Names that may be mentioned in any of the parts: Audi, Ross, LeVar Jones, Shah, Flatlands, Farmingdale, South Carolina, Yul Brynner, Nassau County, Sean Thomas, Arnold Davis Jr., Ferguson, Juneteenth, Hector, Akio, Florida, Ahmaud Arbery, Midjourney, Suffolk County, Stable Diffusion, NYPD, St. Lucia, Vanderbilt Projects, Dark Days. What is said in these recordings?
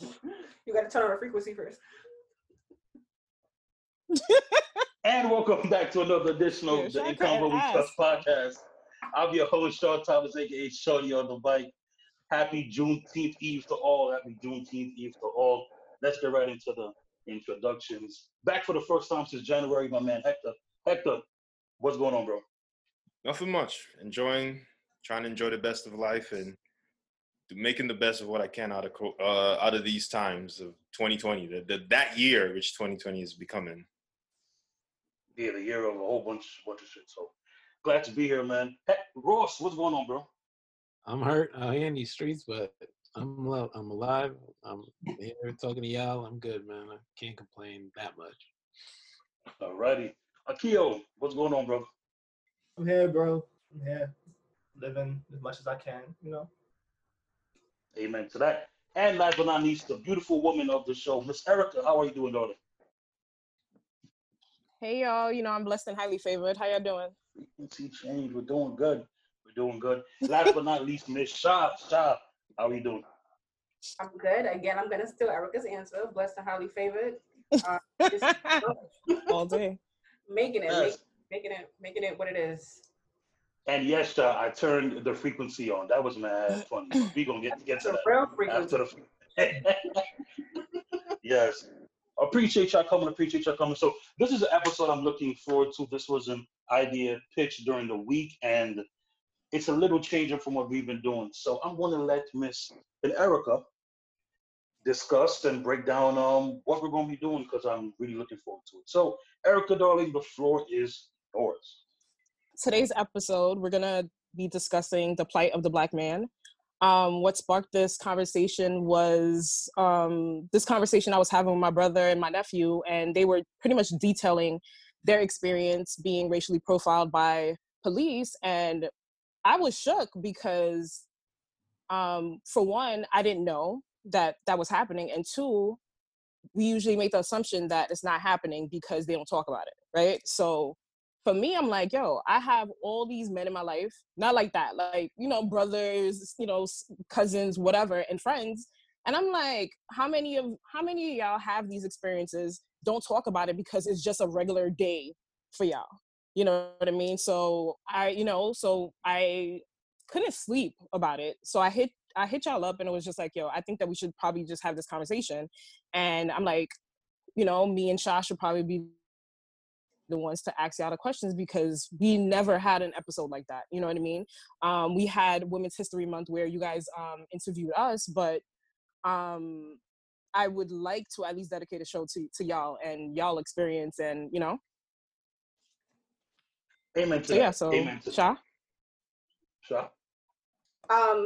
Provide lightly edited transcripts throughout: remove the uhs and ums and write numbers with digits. You got to turn on our frequency first. And welcome back to another edition of the In Combo We Trust Podcast. I'm your host, Sean Thomas, a.k.a. Shorty on the bike. Happy Juneteenth Eve to all. Happy Juneteenth Eve to all. Let's get right into the introductions. Back for the first time since January, my man Hector. Hector, what's going on, bro? Nothing much. Enjoying, trying to enjoy the best of life and making the best of what I can out of these times of 2020, that year which 2020 is becoming. Yeah, the year of a whole bunch of shit. So glad to be here, man. Hey, Ross, what's going on, bro? I'm hurt out here in these streets, but I'm alive. I'm here talking to y'all. I'm good, man. I can't complain that much. Alrighty. Akio, what's going on, bro? I'm here, bro. I'm here. Living as much as I can, you know. Amen to that. And last but not least, the beautiful woman of the show, Miss Erica. How are you doing, daughter? Hey, y'all. You know, I'm blessed and highly favored. How y'all doing? Frequency change. We're doing good. We're doing good. Last but not least, Miss Shah. Shah, how are you doing? I'm good. Again, I'm going to steal Erica's answer. Blessed and highly favored. All day. Making it what it is. And yes, I turned the frequency on. That was mad funny. We're going to get to that after the Yes. Appreciate y'all coming. So this is an episode I'm looking forward to. This was an idea pitched during the week, and it's a little changing from what we've been doing. So I'm going to let Miss and Erica discuss and break down what we're going to be doing, because I'm really looking forward to it. So, Erica, darling, the floor is yours. Today's episode, we're going to be discussing the plight of the Black man. What sparked this conversation was this conversation I was having with my brother and my nephew, and they were pretty much detailing their experience being racially profiled by police. And I was shook because, for one, I didn't know that that was happening. And two, we usually make the assumption that it's not happening because they don't talk about it, right? So for me, I'm like, yo, I have all these men in my life, not like that, like, you know, brothers, you know, cousins, whatever, and friends. And I'm like, how many of y'all have these experiences, don't talk about it because it's just a regular day for y'all? You know what I mean? So I couldn't sleep about it. So I hit y'all up, and it was just like, yo, I think that we should probably just have this conversation. And I'm like, you know, me and Shah should probably be the ones to ask y'all the questions, because we never had an episode like that. You know what I mean? We had Women's History Month where you guys interviewed us, but I would like to at least dedicate a show to y'all and y'all experience, and, you know. Amen to that. Yeah, so Shah? Shah?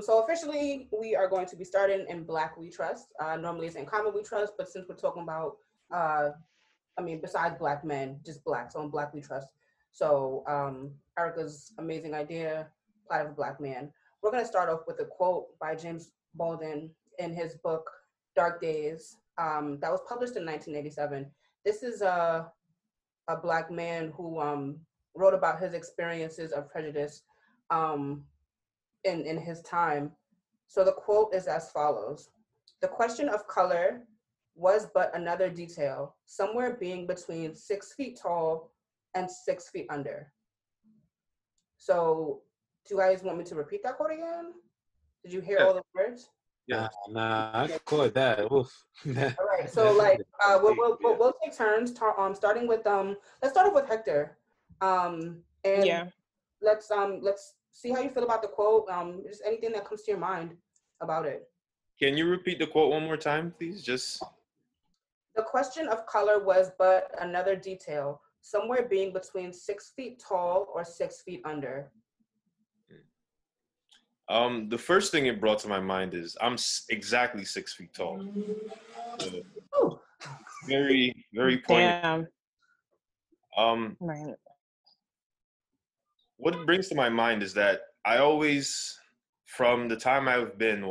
So officially, we are going to be starting in Black We Trust. Normally it's In Combo We Trust, but since we're talking about besides Black men, just Blacks, on Black We Trust. So Erica's amazing idea, Plight of a Black Man. We're going to start off with a quote by James Baldwin in his book, Dark Days, that was published in 1987. This is a Black man who wrote about his experiences of prejudice in his time. So the quote is as follows. The question of color was but another detail, somewhere being between 6 feet tall and 6 feet under. So, do you guys want me to repeat that quote again? Did you hear all the words? Yeah, nah, I can quote that. Oof. All right, so like we'll take turns. Starting with let's start off with Hector, and let's see how you feel about the quote. Just anything that comes to your mind about it. Can you repeat the quote one more time, please? Just. The question of color was but another detail, somewhere being between 6 feet tall or 6 feet under. The first thing it brought to my mind is I'm exactly 6 feet tall. So very, very poignant. Damn. Right. What it brings to my mind is that I always, from the time I've been,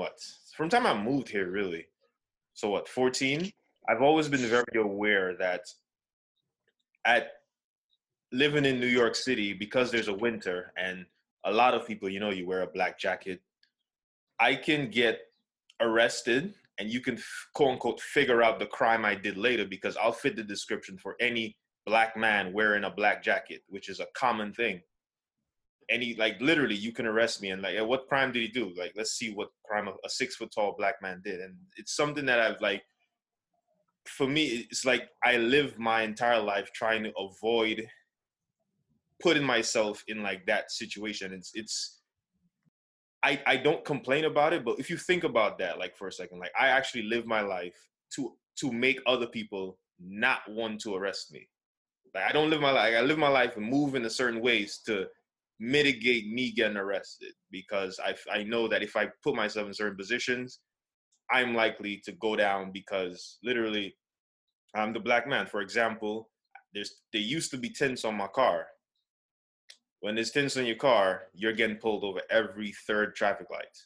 from the time I moved here, really, so 14? I've always been very aware that living in New York City, because there's a winter and a lot of people, you know, you wear a black jacket, I can get arrested and you can quote unquote figure out the crime I did later because I'll fit the description for any black man wearing a black jacket, which is a common thing. Any, like, literally you can arrest me and like, what crime did he do? Like, let's see what crime a 6 foot tall black man did. And it's something that I've like, for me, it's like I live my entire life trying to avoid putting myself in like that situation. I don't complain about it, but if you think about that, like for a second, like I actually live my life to make other people not want to arrest me. Like I don't live my life. I live my life and move in a certain ways to mitigate me getting arrested because I know that if I put myself in certain positions, I'm likely to go down because literally I'm the black man. For example, there used to be tints on my car. When there's tints on your car, you're getting pulled over every third traffic light.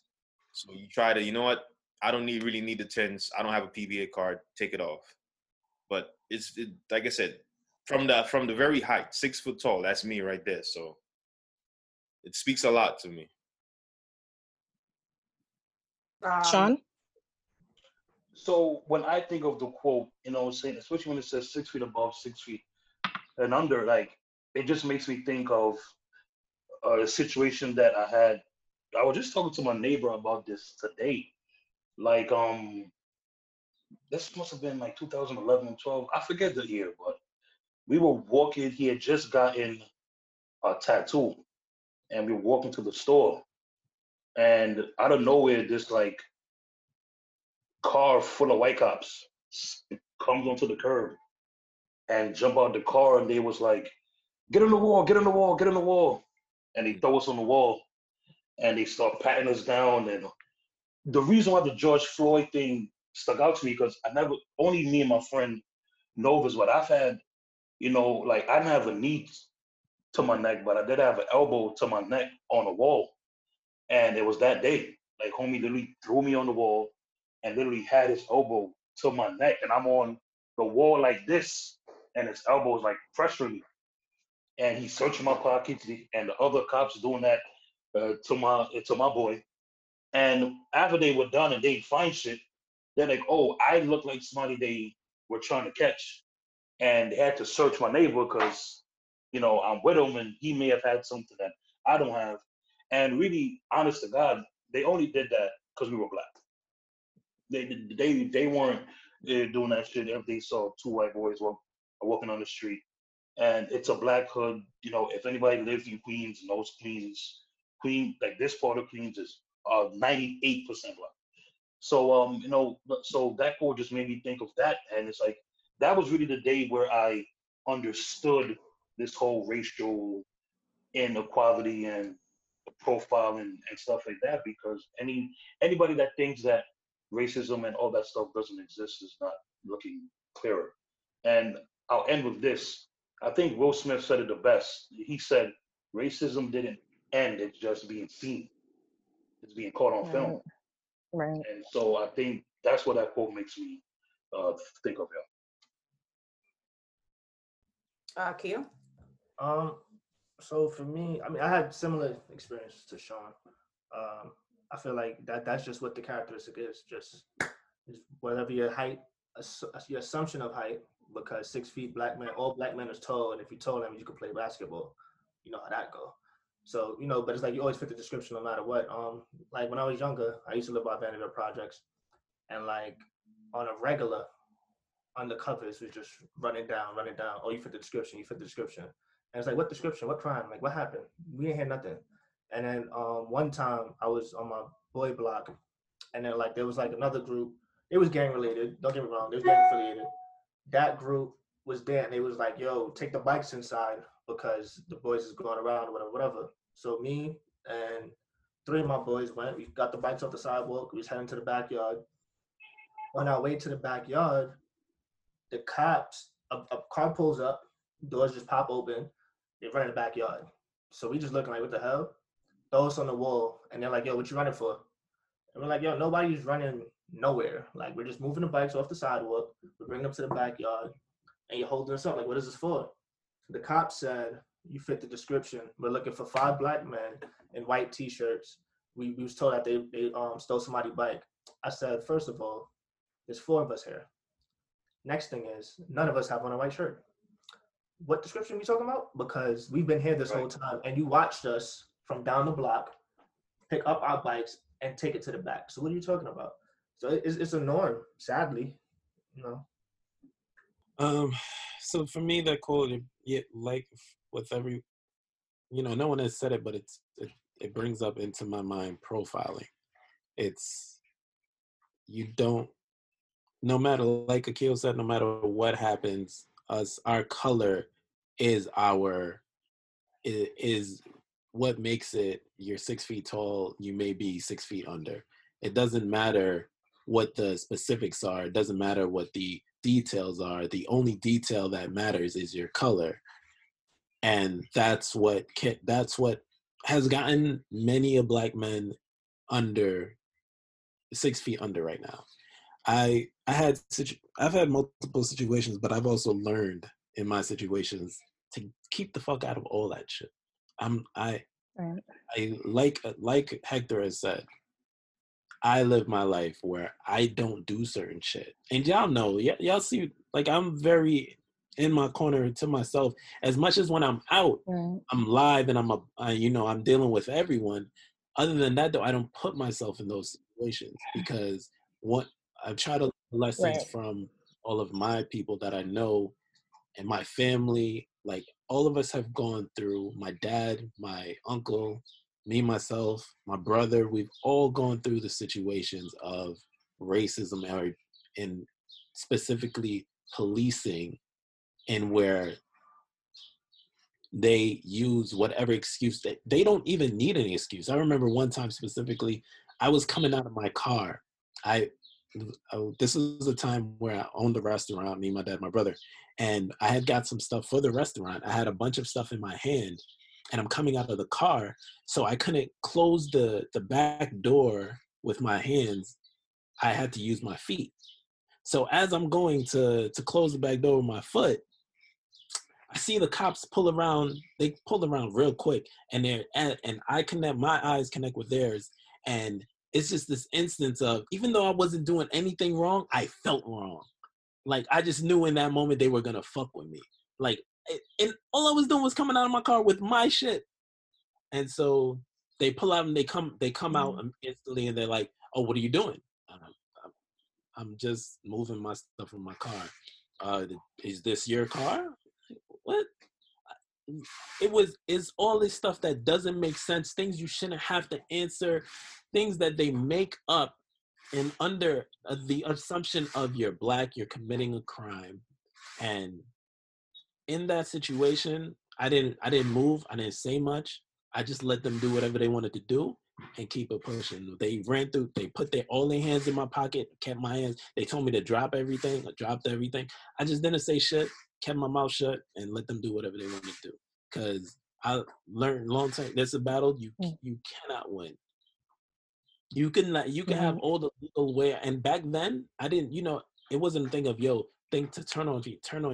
So you try to, you know what? I don't really need the tints. I don't have a PBA card. Take it off. But it's like I said, from the very height, 6 foot tall, that's me right there. So it speaks a lot to me. Sean? So when I think of the quote, you know what I'm saying, especially when it says 6 feet above, 6 feet and under, like, it just makes me think of a situation that I had. I was just talking to my neighbor about this today. Like, this must have been like 2011, 12. I forget the year, but we were walking. He had just gotten a tattoo, and we were walking to the store. And out of nowhere, this like car full of white cops comes onto the curb and jump out the car, and they was like, "Get on the wall, get on the wall, get on the wall." And they throw us on the wall and they start patting us down. And the reason why the George Floyd thing stuck out to me, because only me and my friend know this, but I've had, you know, like I didn't have a knee to my neck, but I did have an elbow to my neck on the wall. And it was that day, like homie literally threw me on the wall and literally had his elbow to my neck. And I'm on the wall like this and his elbow is like pressuring me. And he's searching my pockets, and the other cops doing that to my boy. And after they were done and they find shit, they're like, "Oh, I look like somebody they were trying to catch," and they had to search my neighbor because, you know, I'm with him and he may have had something that I don't have. And really, honest to God, they only did that because we were black. They weren't doing that shit if they saw two white boys walking on the street. And it's a black hood, you know. If anybody lives in Queens, knows Queens, like this part of Queens is 98% black. So, you know, so that quote just made me think of that, and it's like that was really the day where I understood this whole racial inequality and profiling and stuff like that. Because anybody that thinks that racism and all that stuff doesn't exist is not looking clearer. And I'll end with this. I think Will Smith said it the best. He said, racism didn't end, it's just being seen. It's being caught on film. Right. And so I think that's what that quote makes me think of it. Akio? So for me, I mean, I had similar experiences to Sean. I feel like that's just what the characteristic is. Just whatever your height, your assumption of height, because 6 feet black men, all black men is tall, and if you told them you could play basketball, you know how that go. So, you know, but it's like you always fit the description no matter what. Like when I was younger, I used to live by Vanderbilt Projects, and like on a regular, undercovers was just running down. Oh, you fit the description, And it's like, what description? What crime? Like, what happened? We didn't hear nothing. And then one time I was on my boy block, and then like there was like another group. It was gang related. Don't get me wrong. It was gang affiliated. That group was there, and they was like, "Yo, take the bikes inside because the boys is going around, whatever." So me and three of my boys went. We got the bikes off the sidewalk. We was heading to the backyard. On our way to the backyard, the cops, a car pulls up, doors just pop open. They run in the backyard. So we just looking like, what the hell? Throw us on the wall, and they're like, "Yo, what you running for?" And we're like, "Yo, nobody's running nowhere. Like, we're just moving the bikes off the sidewalk. We're bringing them to the backyard, and you're holding us up. Like, what is this for?" The cop said, "You fit the description. We're looking for five black men in white T-shirts. We was told that they stole somebody's bike." I said, "First of all, There's four of us here. Next thing is, none of us have on a white shirt. What description are we talking about? Because we've been here this whole time, and you watched us from down the block pick up our bikes and take it to the back. So what are you talking about? So it's a norm, sadly, you know. So for me, that quote, like with every, you know, no one has said it, but it brings up into my mind profiling. It's, you don't, no matter, like Akil said, no matter what happens, us, our color is what makes it. You're 6 feet tall, you may be 6 feet under. It doesn't matter what the specifics are. It doesn't matter what the details are. The only detail that matters is your color. And that's what has gotten many a black men under 6 feet under right now. I've had multiple situations, but I've also learned in my situations to keep the fuck out of all that shit. I like Hector has said, I live my life where I don't do certain shit. And y'all know, y'all see, like, I'm very in my corner to myself. As much as when I'm out, right, I'm live and I'm dealing with everyone. Other than that, though, I don't put myself in those situations because what I've tried to learn lessons from all of my people that I know and my family. Like, all of us have gone through, my dad, my uncle, me, myself, my brother, we've all gone through the situations of racism and specifically policing, and where they use whatever excuse that they don't even need any excuse. I remember one time specifically, I was coming out of my car. This was a time where I owned a restaurant, me, my dad, my brother, and I had got some stuff for the restaurant. I had a bunch of stuff in my hand, and I'm coming out of the car, so I couldn't close the back door with my hands. I had to use my feet. So as I'm going to close the back door with my foot, I see the cops pull around. They pull around real quick, and my eyes connect with theirs, and it's just this instance of, even though I wasn't doing anything wrong, I felt wrong. Like, I just knew in that moment they were going to fuck with me. Like, and all I was doing was coming out of my car with my shit. And so they pull out and they come out instantly, and they're like, oh, what are you doing? I'm just moving my stuff from my car. Is this your car? What? It's all this stuff that doesn't make sense, things you shouldn't have to answer, things that they make up, and under the assumption of you're black, you're committing a crime. And in that situation, I didn't move, I didn't say much. I just let them do whatever they wanted to do and keep it pushing. They ran through, they put all their hands in my pocket, kept my hands. They told me to drop everything. I dropped everything. I just didn't say shit, kept my mouth shut, and let them do whatever they wanted to do. Because I learned long time, there's a battle you cannot win. You can have all the legal way. And back then, I didn't, you know, it wasn't a thing of, to turn on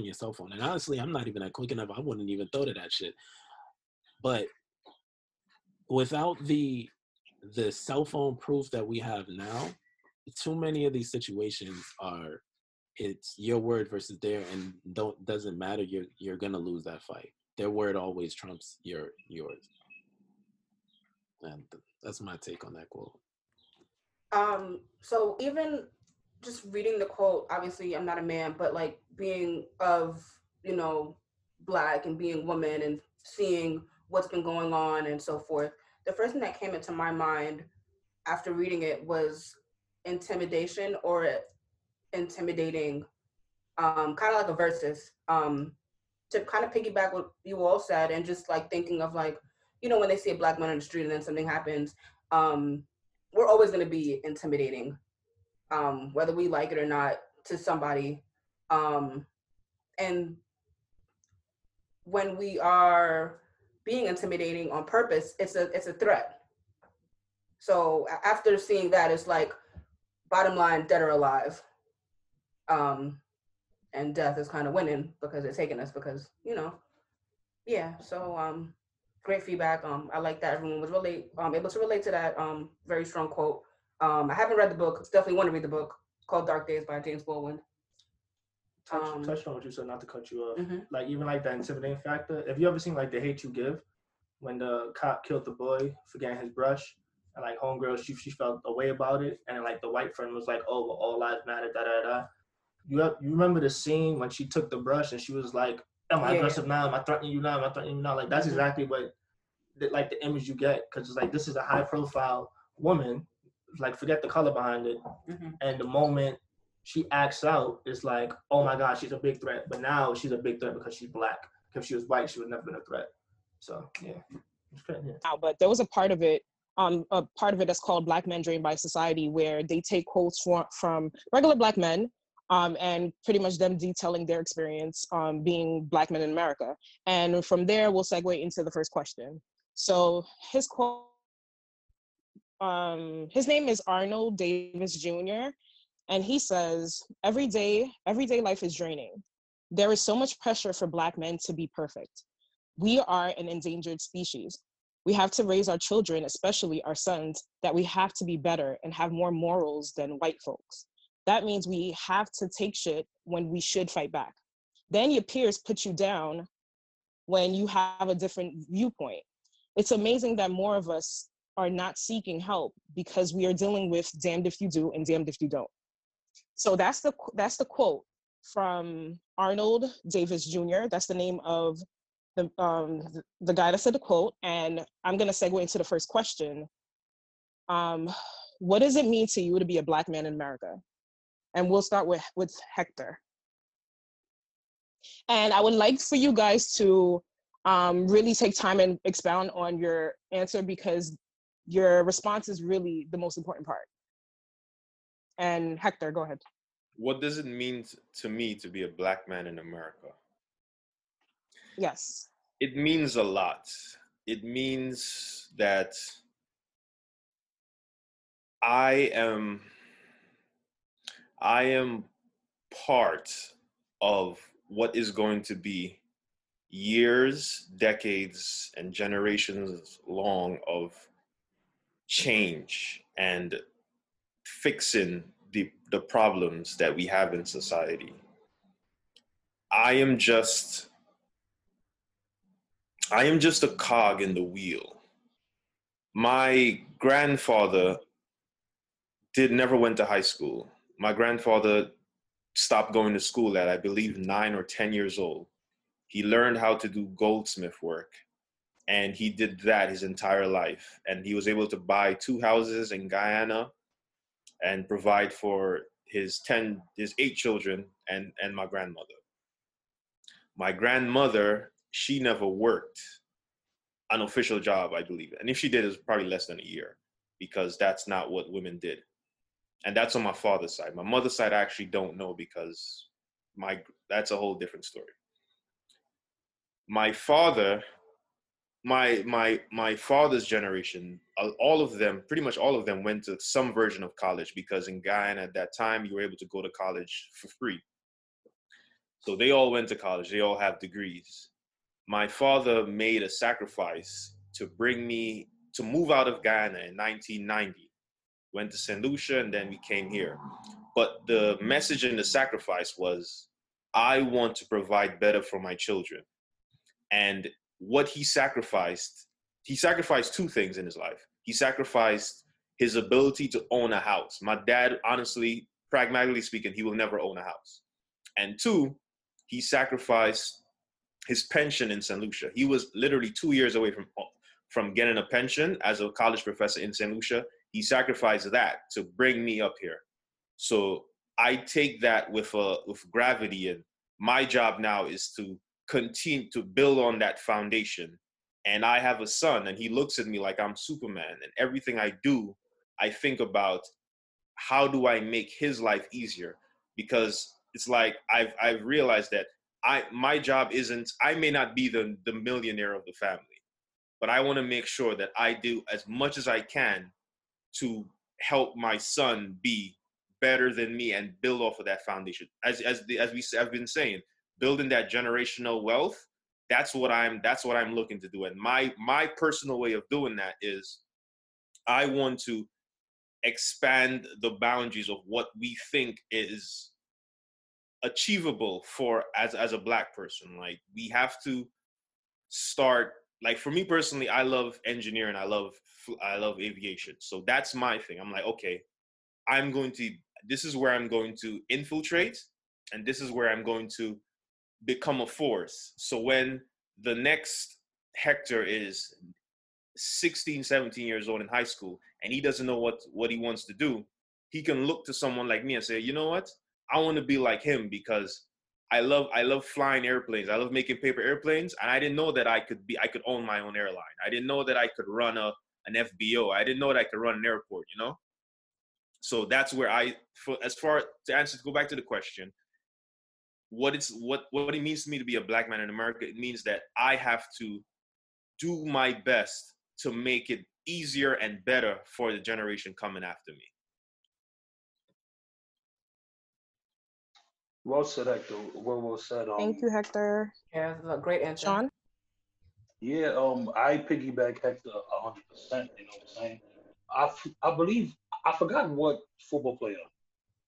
your cell phone. And honestly, I'm not even that quick enough. I wouldn't even throw to that shit. But without the cell phone proof that we have now, too many of these situations are, it's your word versus their, and doesn't matter. You're gonna lose that fight. Their word always trumps yours. And that's my take on that quote. So even just reading the quote, obviously I'm not a man, but like being of, you know, black and being woman and seeing what's been going on and so forth, the first thing that came into my mind after reading it was intimidation, or intimidating, kind of like a versus, to kind of piggyback what you all said, and just like thinking of, like, you know, when they see a black man on the street and then something happens, we're always going to be intimidating, whether we like it or not, to somebody. And when we are being intimidating on purpose, it's a threat. So after seeing that, it's like, bottom line, dead or alive. And death is kind of winning because they're taking us, because, you know, yeah. So, great feedback. I like that everyone was really able to relate to that very strong quote. I haven't read the book. Definitely want to read the book. called Dark Days by James Baldwin. Touched on what you said, not to cut you off. Mm-hmm. Like, even like that intimidating factor. Have you ever seen like The Hate U Give, when the cop killed the boy for getting his brush, and like homegirl, she felt a way about it, and like the white friend was like, "Oh, well, all lives matter, da da da." You remember the scene when she took the brush and she was like, "Am I aggressive now? Am I threatening you now? Am I threatening you now?" Like, that's exactly what like the image you get, because it's like, this is a high profile woman. Like, forget the color behind it, mm-hmm. and the moment she acts out, it's like, oh my God, she's a big threat. But now she's a big threat because she's black. If she was white, she would never been a threat. So yeah. But there was a part of it, that's called Black Men Drained by Society, where they take quotes from regular black men, and pretty much them detailing their experience being black men in America. And from there, we'll segue into the first question. So his quote. His name is Arnold Davis Jr., and he says, everyday life is draining. There is so much pressure for black men to be perfect. We are an endangered species. We have to raise our children, especially our sons, that we have to be better and have more morals than white folks. That means we have to take shit when we should fight back. Then your peers put you down when you have a different viewpoint. It's amazing that more of us are not seeking help because we are dealing with damned if you do and damned if you don't. So that's the quote from Arnold Davis Jr. That's the name of the guy that said the quote. And I'm gonna segue into the first question. What does it mean to you to be a black man in America? And we'll start with Hector. And I would like for you guys to really take time and expound on your answer, because your response is really the most important part. And Hector, go ahead. What does it mean to me to be a black man in America? Yes. It means a lot. It means that I am part of what is going to be years, decades, and generations long of change and fixing the problems that we have in society. I am just a cog in the wheel. My grandfather never went to high school. My grandfather stopped going to school at, I believe, 9 or 10 years old. He learned how to do goldsmith work. And he did that his entire life. And he was able to buy 2 houses in Guyana and provide for his 8 children and my grandmother. My grandmother, she never worked an official job, I believe. And if she did, it was probably less than a year, because that's not what women did. And that's on my father's side. My mother's side, I actually don't know, because that's a whole different story. My father... My father's generation, pretty much all of them went to some version of college, because in Guyana at that time, you were able to go to college for free. So they all went to college. They all have degrees. My father made a sacrifice to bring me, to move out of Guyana in 1990, went to St. Lucia, and then we came here. But the message and the sacrifice was, I want to provide better for my children. And what he sacrificed 2 things in his life. He sacrificed his ability to own a house. My dad, honestly, pragmatically speaking, he will never own a house. And 2, he sacrificed his pension in St. Lucia. He was literally 2 years away from getting a pension as a college professor in St. Lucia. He sacrificed that to bring me up here. So I take that with gravity, and my job now is to continue to build on that foundation. And I have a son, and he looks at me like I'm Superman, and everything I do, I think about, how do I make his life easier? Because it's like, I've realized that my job isn't, I may not be the millionaire of the family, but I want to make sure that I do as much as I can to help my son be better than me and build off of that foundation. As I've been saying, building that generational wealth, that's what I'm looking to do. And my personal way of doing that is I want to expand the boundaries of what we think is achievable for as a Black person. Like, we have to start, like, for me personally, I love engineering, I love aviation. So that's my thing. I'm like, okay, this is where I'm going to infiltrate, and this is where I'm going to become a force. So when the next Hector is 16, 17 years old in high school, and he doesn't know what he wants to do, he can look to someone like me and say, you know what? I want to be like him, because I love flying airplanes. I love making paper airplanes. And I didn't know that I could own my own airline. I didn't know that I could run an FBO. I didn't know that I could run an airport, you know? So that's where go back to the question, what it means to me to be a Black man in America, it means that I have to do my best to make it easier and better for the generation coming after me. Well said, Hector. Well said. Thank you, Hector. Yeah, great answer. Sean? Yeah, I piggyback Hector 100%, you know what I'm saying? I believe, I forgot what football player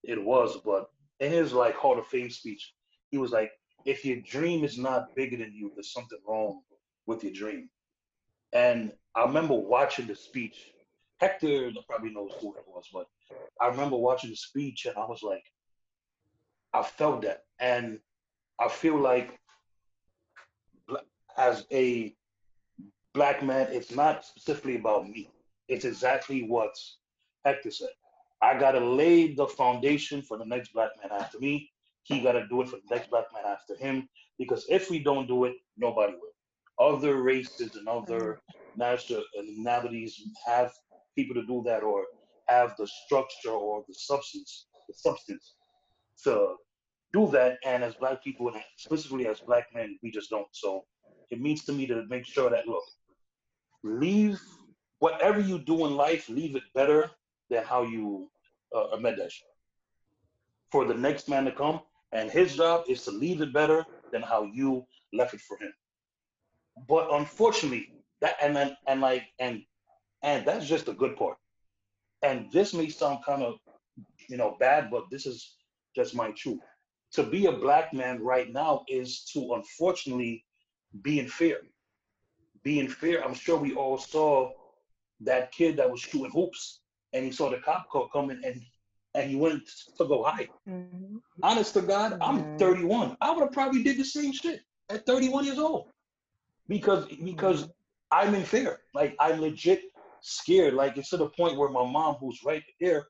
it was, but in his, like, Hall of Fame speech, he was like, if your dream is not bigger than you, there's something wrong with your dream. And I remember watching the speech. Hector probably knows who it was, but I remember watching the speech, and I was like, I felt that. And I feel like as a Black man, it's not specifically about me. It's exactly what Hector said. I got to lay the foundation for the next Black man after me. He got to do it for the next Black man after him, because if we don't do it, nobody will. Other races and other nationalities have people to do that, or have the structure or the substance to do that. And as Black people, and specifically as Black men, we just don't. So it means to me to make sure that, look, leave whatever you do in life, leave it better than how you made that shit for the next man to come. And his job is to leave it better than how you left it for him. But unfortunately, that's just the good part. And this may sound kind of, bad, but this is just my truth. To be a Black man right now is to, unfortunately, be in fear. Be in fear. I'm sure we all saw that kid that was shooting hoops, and he saw the cop car coming, and he went to go hide. Mm-hmm. Honest to God, I'm 31. I would have probably did the same shit at 31 years old. Because I'm in fear. Like, I'm legit scared. Like, it's to the point where my mom, who's right here,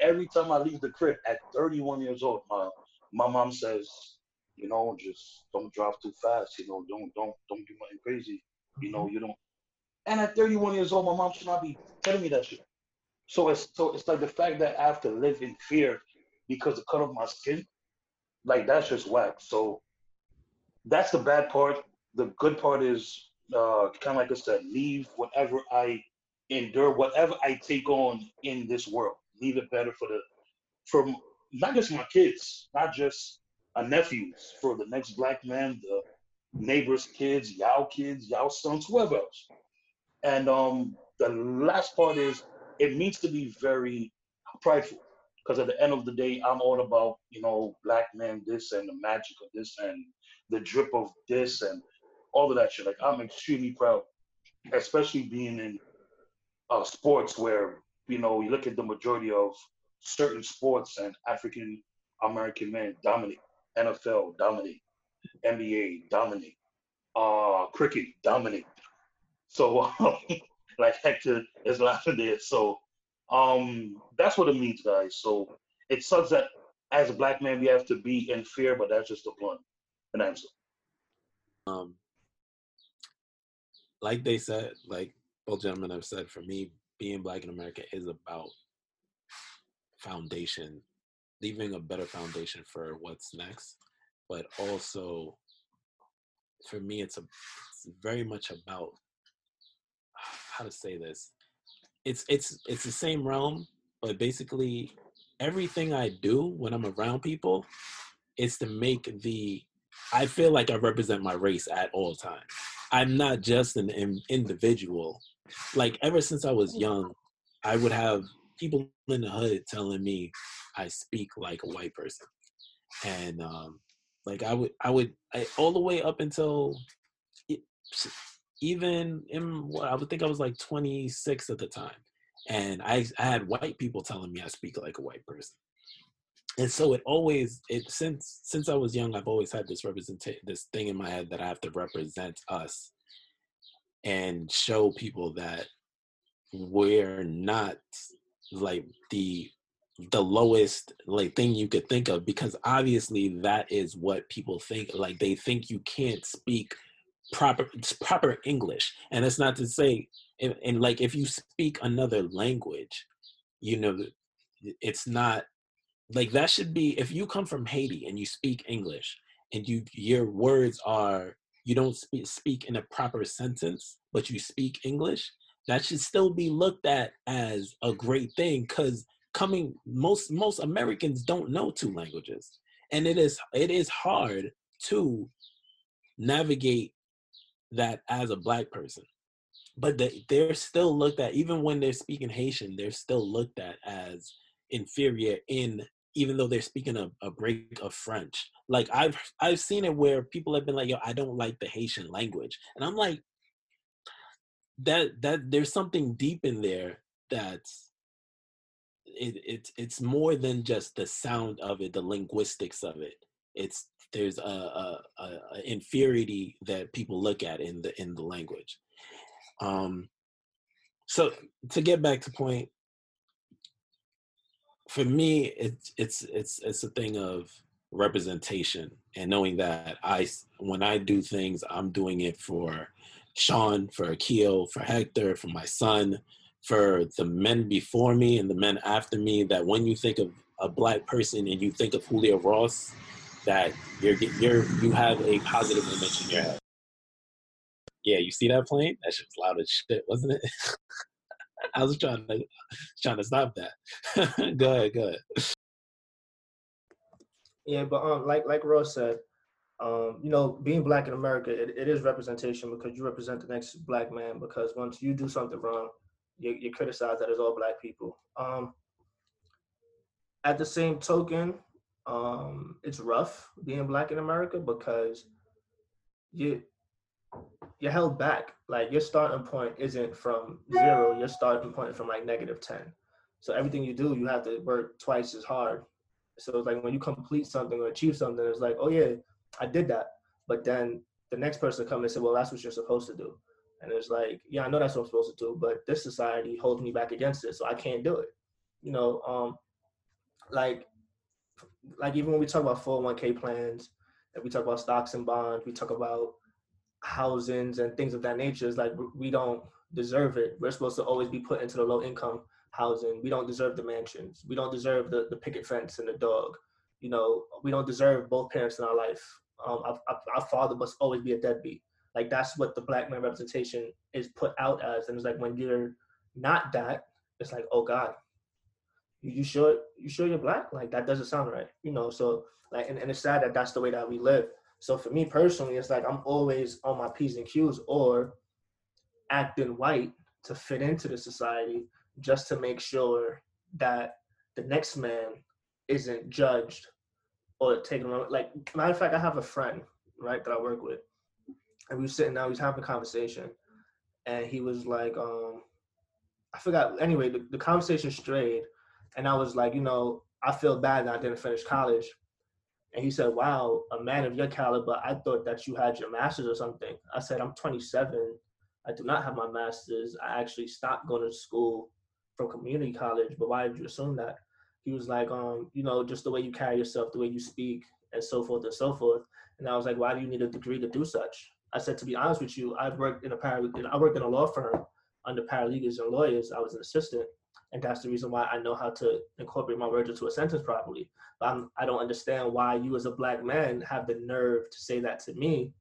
every time I leave the crib at 31 years old, my mom says, just don't drive too fast, don't do nothing crazy. You don't. And at 31 years old, my mom should not be telling me that shit. So it's like the fact that I have to live in fear because the color of my skin, like, that's just whack. So that's the bad part. The good part is, kind of like I said, leave whatever I endure, whatever I take on in this world, leave it better for not just my kids, not just my nephews, for the next Black man, the neighbor's kids, y'all sons, whoever else. And the last part is, it needs to be very prideful, because at the end of the day, I'm all about, Black man this, and the magic of this, and the drip of this, and all of that shit. Like, I'm extremely proud, especially being in sports where, you look at the majority of certain sports and African American men dominate. NFL dominate, NBA dominate, cricket dominate. So, like Hector is laughing there. So, that's what it means, guys. So it sucks that as a Black man, we have to be in fear, but that's just the point. And answer. Like they said, like both gentlemen have said, for me, being Black in America is about foundation, leaving a better foundation for what's next. But also, for me, it's very much about, how to say this. It's the same realm, but basically everything I do when I'm around people is to make I feel like I represent my race at all times. I'm not just an individual. Like, ever since I was young, I would have people in the hood telling me I speak like a white person. And all the way up until I would think I was like 26 at the time. And I had white people telling me I speak like a white person. And so since I was young, I've always had this thing in my head that I have to represent us and show people that we're not like the lowest like thing you could think of, because obviously that is what people think. Like they think you can't speak proper English. And it's not to say, and like if you speak another language, you know, it's not like that should be. If you come from Haiti and you speak English and your words are, you don't speak in a proper sentence, but you speak English, that should still be looked at as a great thing, because most Americans don't know two languages, and it is hard to navigate that as a black person. But they're still looked at, even when they're speaking Haitian, they're still looked at as inferior even though they're speaking a break of French. Like I've seen it where people have been like, yo, I don't like the Haitian language. And I'm like, that there's something deep in there that's it's more than just the sound of it, the linguistics of it. It's there's a inferiority that people look at in the language. So to get back to point, for me, it's a thing of representation and knowing that when I do things, I'm doing it for Sean, for Akio, for Hector, for my son, for the men before me and the men after me, that when you think of a black person and you think of Julio Ross, that you have a positive image in your head. Yeah, you see that plane? That shit was loud as shit, wasn't it? I was trying to stop that. Go ahead. Yeah, but like Ross said, you know, being black in America, it is representation, because you represent the next black man. Because once you do something wrong, you're criticized that as all black people. At the same token, it's rough being black in America, because you're held back. Like your starting point isn't from 0, your starting point from like -10. So everything you do, you have to work twice as hard. So it's like when you complete something or achieve something, it's like, oh yeah, I did that. But then the next person come and say, well, that's what you're supposed to do. And it's like, yeah, I know that's what I'm supposed to do, but this society holds me back against it, so I can't do it. You know, like even when we talk about 401k plans, and we talk about stocks and bonds, we talk about housings and things of that nature, is like, we don't deserve it. We're supposed to always be put into the low income housing. We don't deserve the mansions. We don't deserve the picket fence and the dog. You know, we don't deserve both parents in our life. Our father must always be a deadbeat. Like that's what the black man representation is put out as. And it's like, when you're not that, it's like, oh God, you sure you're black? Like that doesn't sound right. You know? So like, and it's sad that that's the way that we live. So for me personally, it's like I'm always on my P's and Q's or acting white to fit into the society, just to make sure that the next man isn't judged or taken away. Like, matter of fact, I have a friend, right, that I work with, and we were sitting down, we was having a conversation, and he was like, I forgot. Anyway, the conversation strayed, and I was like, you know, I feel bad that I didn't finish college. And he said, wow, a man of your caliber, I thought that you had your master's or something. I said, I'm 27. I do not have my master's. I actually stopped going to school from community college, but why did you assume that? He was like, you know, just the way you carry yourself, the way you speak, and so forth and so forth. And I was like, why do you need a degree to do such? I said, to be honest with you, I worked in a law firm under paralegals and lawyers. I was an assistant. And that's the reason why I know how to incorporate my words into a sentence properly. But I don't understand why you as a black man have the nerve to say that to me.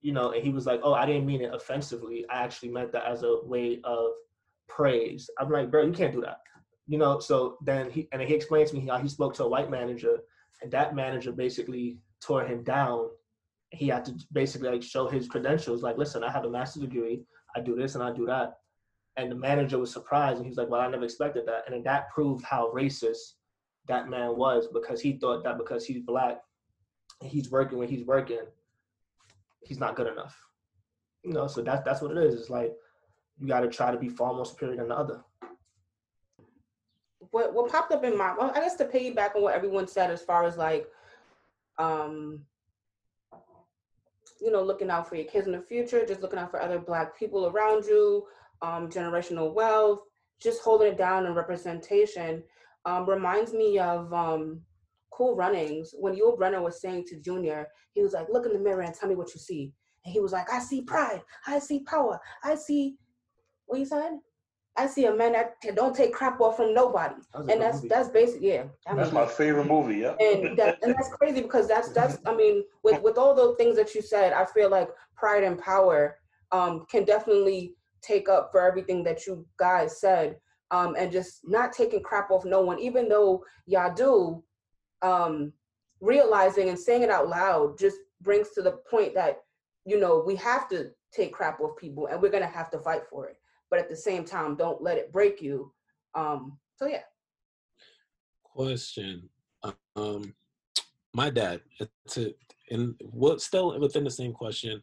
You know, and he was like, oh, I didn't mean it offensively. I actually meant that as a way of praise. I'm like, bro, you can't do that. You know, so then he explained to me how he spoke to a white manager, and that manager basically tore him down. He had to basically like show his credentials. Like, listen, I have a master's degree. I do this and I do that. And the manager was surprised, and he was like, well, I never expected that. And then that proved how racist that man was, because he thought that because he's black and he's working when he's working, he's not good enough. You know, so that's what it is. It's like, you got to try to be far more superior than the other. What popped up in my, well, I guess to piggyback on what everyone said as far as like, you know, looking out for your kids in the future, just looking out for other black people around you, generational wealth, just holding it down and representation, reminds me of Cool Runnings. When Yul Brynner was saying to Junior, he was like, look in the mirror and tell me what you see. And he was like, I see pride, I see power, I see, what you said? I see a man that don't take crap off from nobody. And that's basically, yeah. That's my favorite movie, yeah. And that's crazy because that's I mean, with all those things that you said, I feel like pride and power can definitely take up for everything that you guys said, and just not taking crap off no one, even though y'all do, realizing and saying it out loud just brings to the point that, you know, we have to take crap off people and we're going to have to fight for it. But at the same time, don't let it break you. So yeah. Question. My dad, and what still within the same question,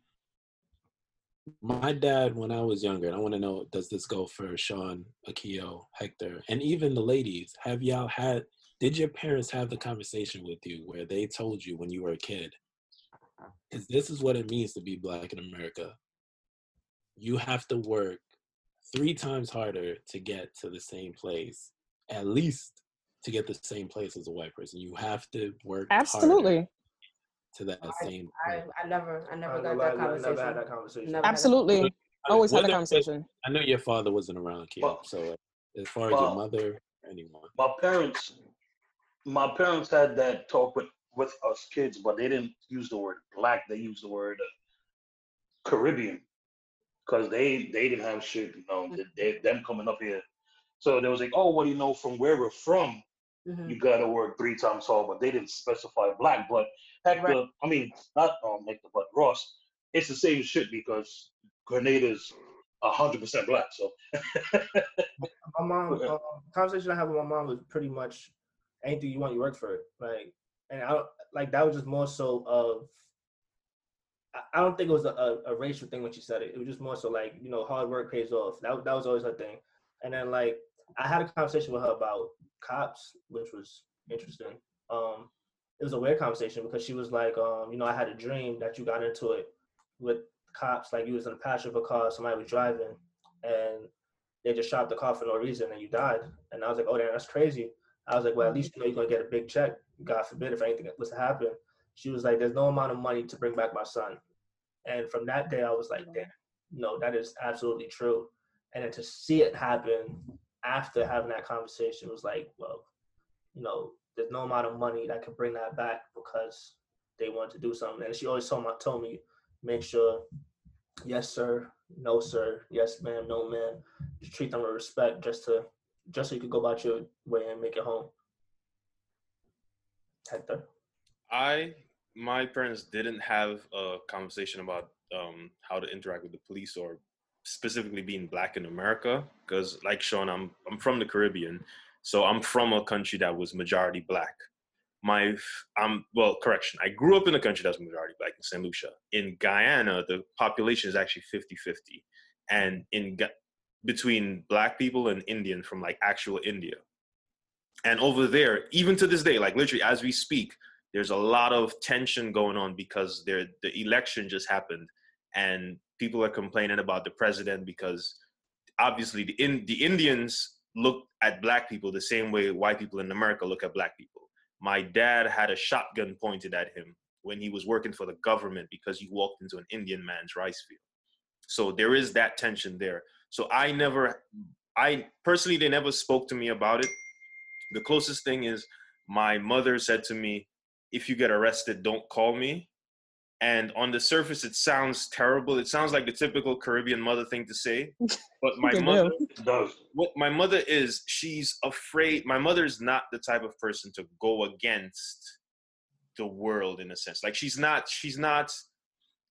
my dad, when I was younger, and I want to know, does this go for Sean, Akio, Hector, and even the ladies, did your parents have the conversation with you where they told you when you were a kid, because this is what it means to be black in America. You have to work 3 times harder to get to the same place, at least to get the same place as a white person. You have to work harder to that same place. I never got that conversation. Never had that conversation. Absolutely. Always had that conversation. I know your father wasn't around, Keith, so as far as your mother, anyone. My parents had that talk with us kids, but they didn't use the word black. They used the word Caribbean. Because they didn't have shit, you know, them coming up here. So they was like, oh, what do you know from where we're from? Mm-hmm. You got to work 3 times hard, but they didn't specify black. But Hector, right. I mean, not Hector, but Ross, it's the same shit because Grenada's 100% black, so. My mom, the conversation I had with my mom was pretty much anything you want, you work for it. Like, and I like, that was just more so of, I don't think it was a racial thing when she said it. It was just more so like, you know, hard work pays off. That was always her thing. And then like, I had a conversation with her about cops, which was interesting. It was a weird conversation because she was like, you know, I had a dream that you got into it with cops. Like you was in the passenger of a car, somebody was driving and they just shot the car for no reason and you died. And I was like, oh, damn, that's crazy. I was like, well, at least you know you're going to get a big check. God forbid if anything was to happen. She was like, there's no amount of money to bring back my son. And from that day, I was like, damn, no, that is absolutely true. And then to see it happen after having that conversation was like, well, you know, there's no amount of money that could bring that back because they wanted to do something. And she always told me, make sure, yes, sir, no, sir, yes, ma'am, no, ma'am. Just treat them with respect just so you could go about your way and make it home. Hector? My parents didn't have a conversation about how to interact with the police or specifically being black in America. Because like Sean, I'm from the Caribbean. So I'm from a country that was majority black. I grew up in a country that's majority black in St. Lucia. In Guyana, the population is actually 50-50. And between black people and Indian from like actual India. And over there, even to this day, like literally as we speak, there's a lot of tension going on because the election just happened and people are complaining about the president because obviously the Indians look at black people the same way white people in America look at black people. My dad had a shotgun pointed at him when he was working for the government because he walked into an Indian man's rice field. So there is that tension there. So they never spoke to me about it. The closest thing is my mother said to me, if you get arrested, don't call me. And on the surface, it sounds terrible. It sounds like the typical Caribbean mother thing to say. But my mother, what my mother is, she's afraid. My mother is not the type of person to go against the world in a sense. Like she's not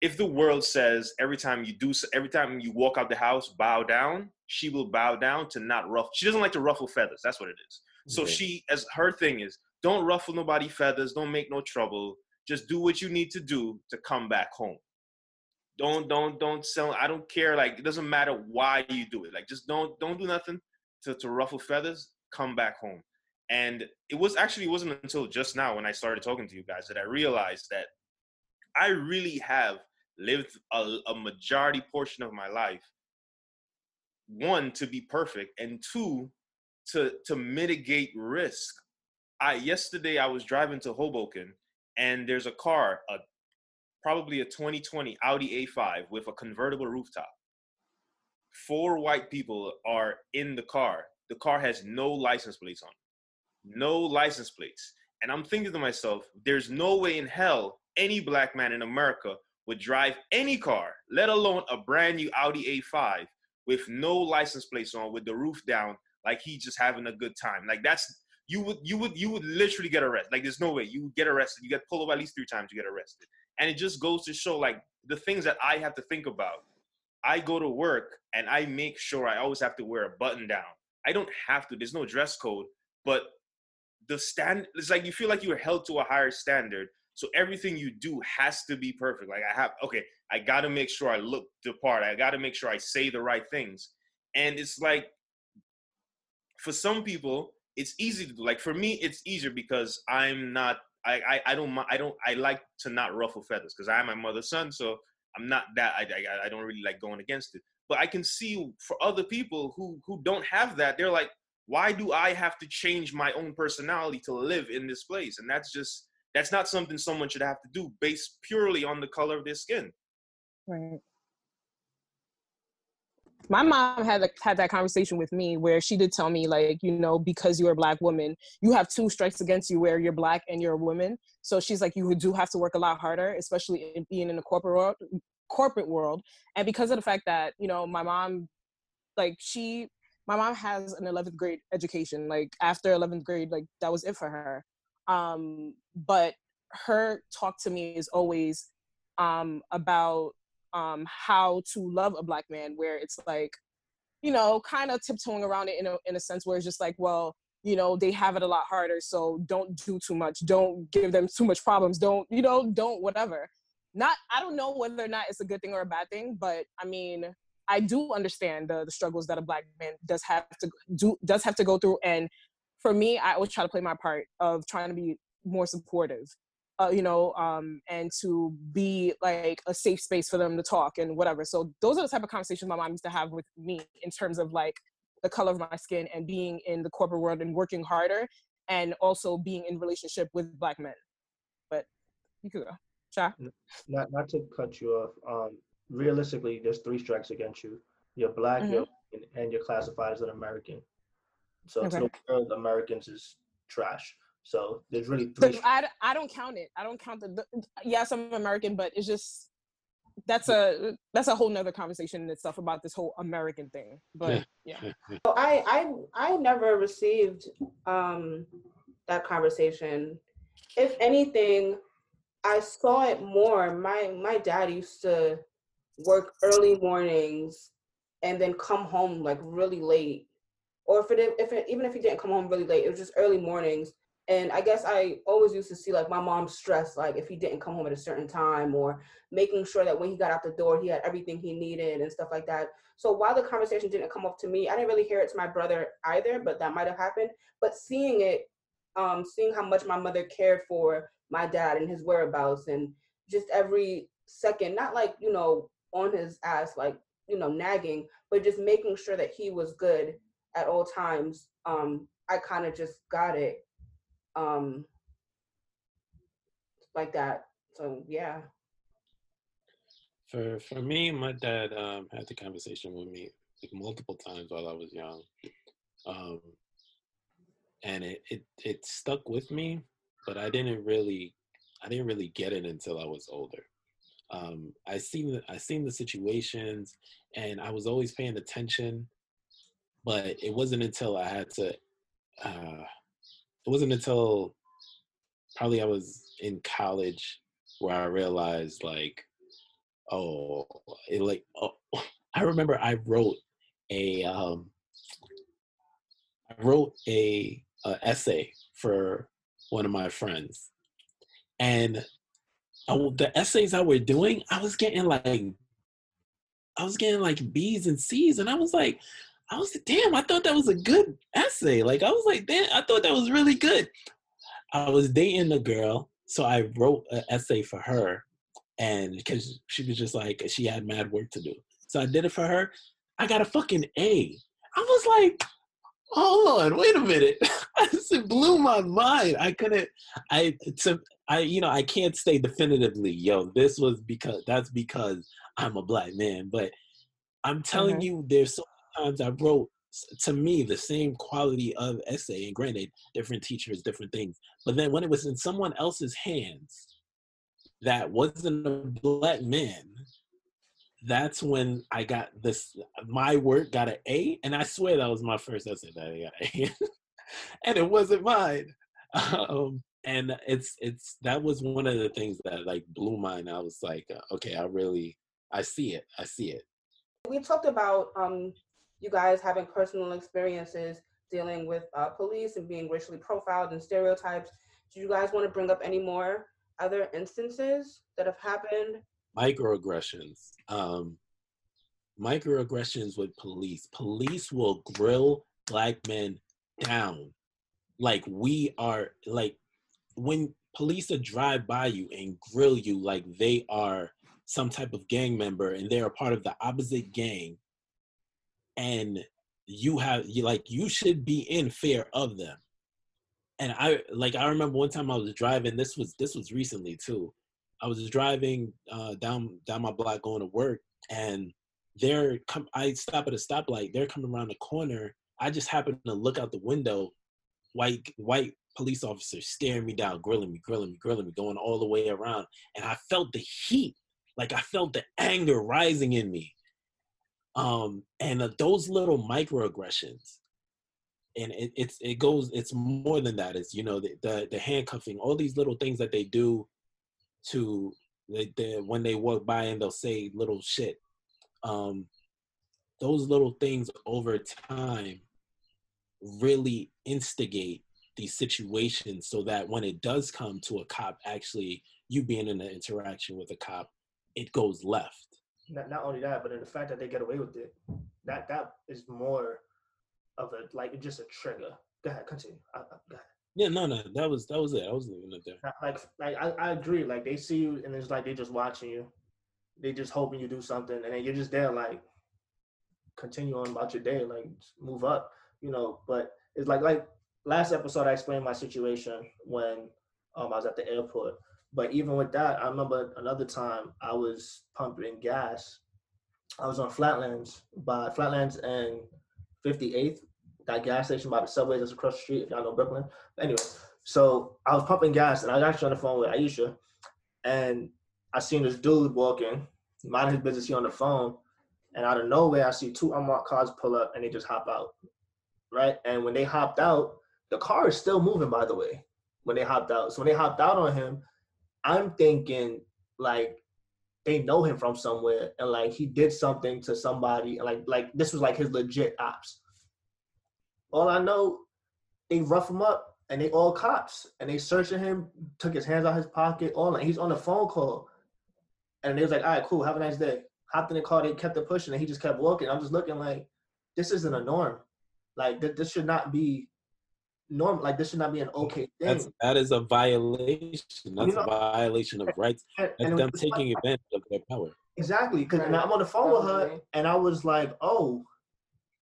if the world says every time you walk out the house, bow down, she will bow down to not ruffle. She doesn't like to ruffle feathers. That's what it is. So she, as her thing is, don't ruffle nobody's feathers. Don't make no trouble. Just do what you need to do to come back home. Don't sell. I don't care. Like, it doesn't matter why you do it. Like, just don't do nothing to ruffle feathers. Come back home. And it wasn't until just now when I started talking to you guys that I realized that I really have lived a majority portion of my life, one, to be perfect, and two, to mitigate risk. Yesterday I was driving to Hoboken, and there's a car, probably a 2020 Audi A5 with a convertible rooftop. 4 white people are in the car. The car has no license plates on it. No license plates. And I'm thinking to myself, there's no way in hell any black man in America would drive any car, let alone a brand new Audi A5 with no license plates on, with the roof down, like he's just having a good time. Like, that's, you would literally get arrested. Like, there's no way. You would get arrested. You get pulled over at least 3 times, you get arrested. And it just goes to show, like, the things that I have to think about. I go to work and I make sure I always have to wear a button down. I don't have to. There's no dress code, but it's like you feel like you're held to a higher standard. So everything you do has to be perfect. Like, I got to make sure I look the part. I got to make sure I say the right things. And it's like, for some people, it's easy to do. Like, for me, it's easier because I like to not ruffle feathers because I am my mother's son. So I'm not that, I don't really like going against it. But I can see for other people who don't have that, they're like, why do I have to change my own personality to live in this place? And that's not something someone should have to do based purely on the color of their skin. Right. My mom had that conversation with me where she did tell me, like, you know, because you're a black woman, you have 2 strikes against you where you're black and you're a woman. So she's like, you do have to work a lot harder, especially in being in the corporate world. And because of the fact that, you know, my mom has an 11th grade education. Like, after 11th grade, like, that was it for her. But her talk to me is always about how to love a black man, where it's like, you know, kind of tiptoeing around it in a sense where it's just like, well, you know, they have it a lot harder, so don't do too much. Don't give them too much problems. Don't whatever. I don't know whether or not it's a good thing or a bad thing, but I mean, I do understand the struggles that a black man does have to go through. And for me, I always try to play my part of trying to be more supportive, and to be like a safe space for them to talk and whatever. So those are the type of conversations my mom used to have with me in terms of like the color of my skin and being in the corporate world and working harder and also being in relationship with black men. But you could go. Sure. Not to cut you off. Realistically, there's 3 strikes against you. You're black, mm-hmm. You're American, and you're classified as an American. So okay. To the world, Americans is trash. So there's really 3. So I don't count it. I don't count yes, I'm American, but it's just that's a whole nother conversation in itself about this whole American thing. But yeah. So I never received that conversation. If anything, I saw it more. My dad used to work early mornings and then come home like really late. Or even if he didn't come home really late, it was just early mornings. And I guess I always used to see like my mom stressed, like if he didn't come home at a certain time, or making sure that when he got out the door, he had everything he needed and stuff like that. So while the conversation didn't come up to me, I didn't really hear it to my brother either, but that might've happened. But seeing how much my mother cared for my dad and his whereabouts, and just every second, not like, you know, on his ass, like, you know, nagging, but just making sure that he was good at all times. I kind of just got it like that. So yeah. For me, my dad had the conversation with me like multiple times while I was young, and it stuck with me, but I didn't really get it until I was older. I seen the situations, and I was always paying attention, but it wasn't until I had to. It wasn't until probably I was in college where I realized, like, I remember I wrote an essay for one of my friends, and the essays I were doing, I was getting like B's and C's, and I was like, damn, I thought that was a good essay. Like, I was like, damn, I thought that was really good. I was dating a girl, so I wrote an essay for her, and because she was just like, she had mad work to do. So I did it for her. I got a fucking A. I was like, hold on, wait a minute. It blew my mind. I can't say definitively, that's because I'm a black man, but I'm telling you, there's so many times I wrote, to me, the same quality of essay, and granted, different teachers, different things, but then when it was in someone else's hands that wasn't a black man, that's when I got this, my work got an A, and I swear that was my first essay that I got an A. And it wasn't mine. And it's that was one of the things that like blew mine. I was like, okay, I see it. We talked about you guys having personal experiences dealing with police and being racially profiled and stereotypes. Do you guys want to bring up any more other instances that have happened? Microaggressions with police. Police will grill black men down. When police are drive by you and grill you like they are some type of gang member and they're a part of the opposite gang, and you should be in fear of them. And I remember one time I was driving, this was recently too. I was driving down my block going to work, and I stop at a stoplight, they're coming around the corner. I just happened to look out the window, white police officer staring me down, grilling me, going all the way around. And I felt the heat, like I felt the anger rising in me. And those little microaggressions, and it's more than that. It's, the handcuffing, all these little things that they do to, when they walk by and they'll say little shit. Those little things over time really instigate these situations, so that when it does come to a cop, actually you being in an interaction with a cop, it goes left. Not only that, but in the fact that they get away with it, that is more of a, like, just a trigger. Go ahead, continue. Go ahead. Yeah, no, that was it. I was leaving it there. I agree. Like, they see you and it's like they just watching you. They just hoping you do something, and then you're just there like, continue on about your day, like, move up, but it's like last episode I explained my situation when I was at the airport. But even with that, I remember another time I was pumping gas. I was on Flatlands and 58th, that gas station by the subway that's across the street, if y'all know Brooklyn. Anyway, so I was pumping gas, and I was actually on the phone with Aisha, and I seen this dude walking, minding his business, he on the phone. And out of nowhere, I see two unmarked cars pull up, and they just hop out, right? And when they hopped out, the car is still moving, by the way, when they hopped out. So when they hopped out on him, I'm thinking, like, they know him from somewhere, and, like, he did something to somebody, and, like this was, like, his legit ops. All I know, they rough him up, and they all cops, and they searching him, took his hands out his pocket, all that. He's on a phone call, and they was like, all right, cool, have a nice day. Hopped in the car, they kept it pushing, and he just kept walking. I'm just looking like, this isn't a norm. Like, this should not be normal. Like, this should not be an okay thing. That is a violation. That's a violation of rights. And them taking advantage of their power. Exactly. Because I'm on the phone with her, and I was like, oh,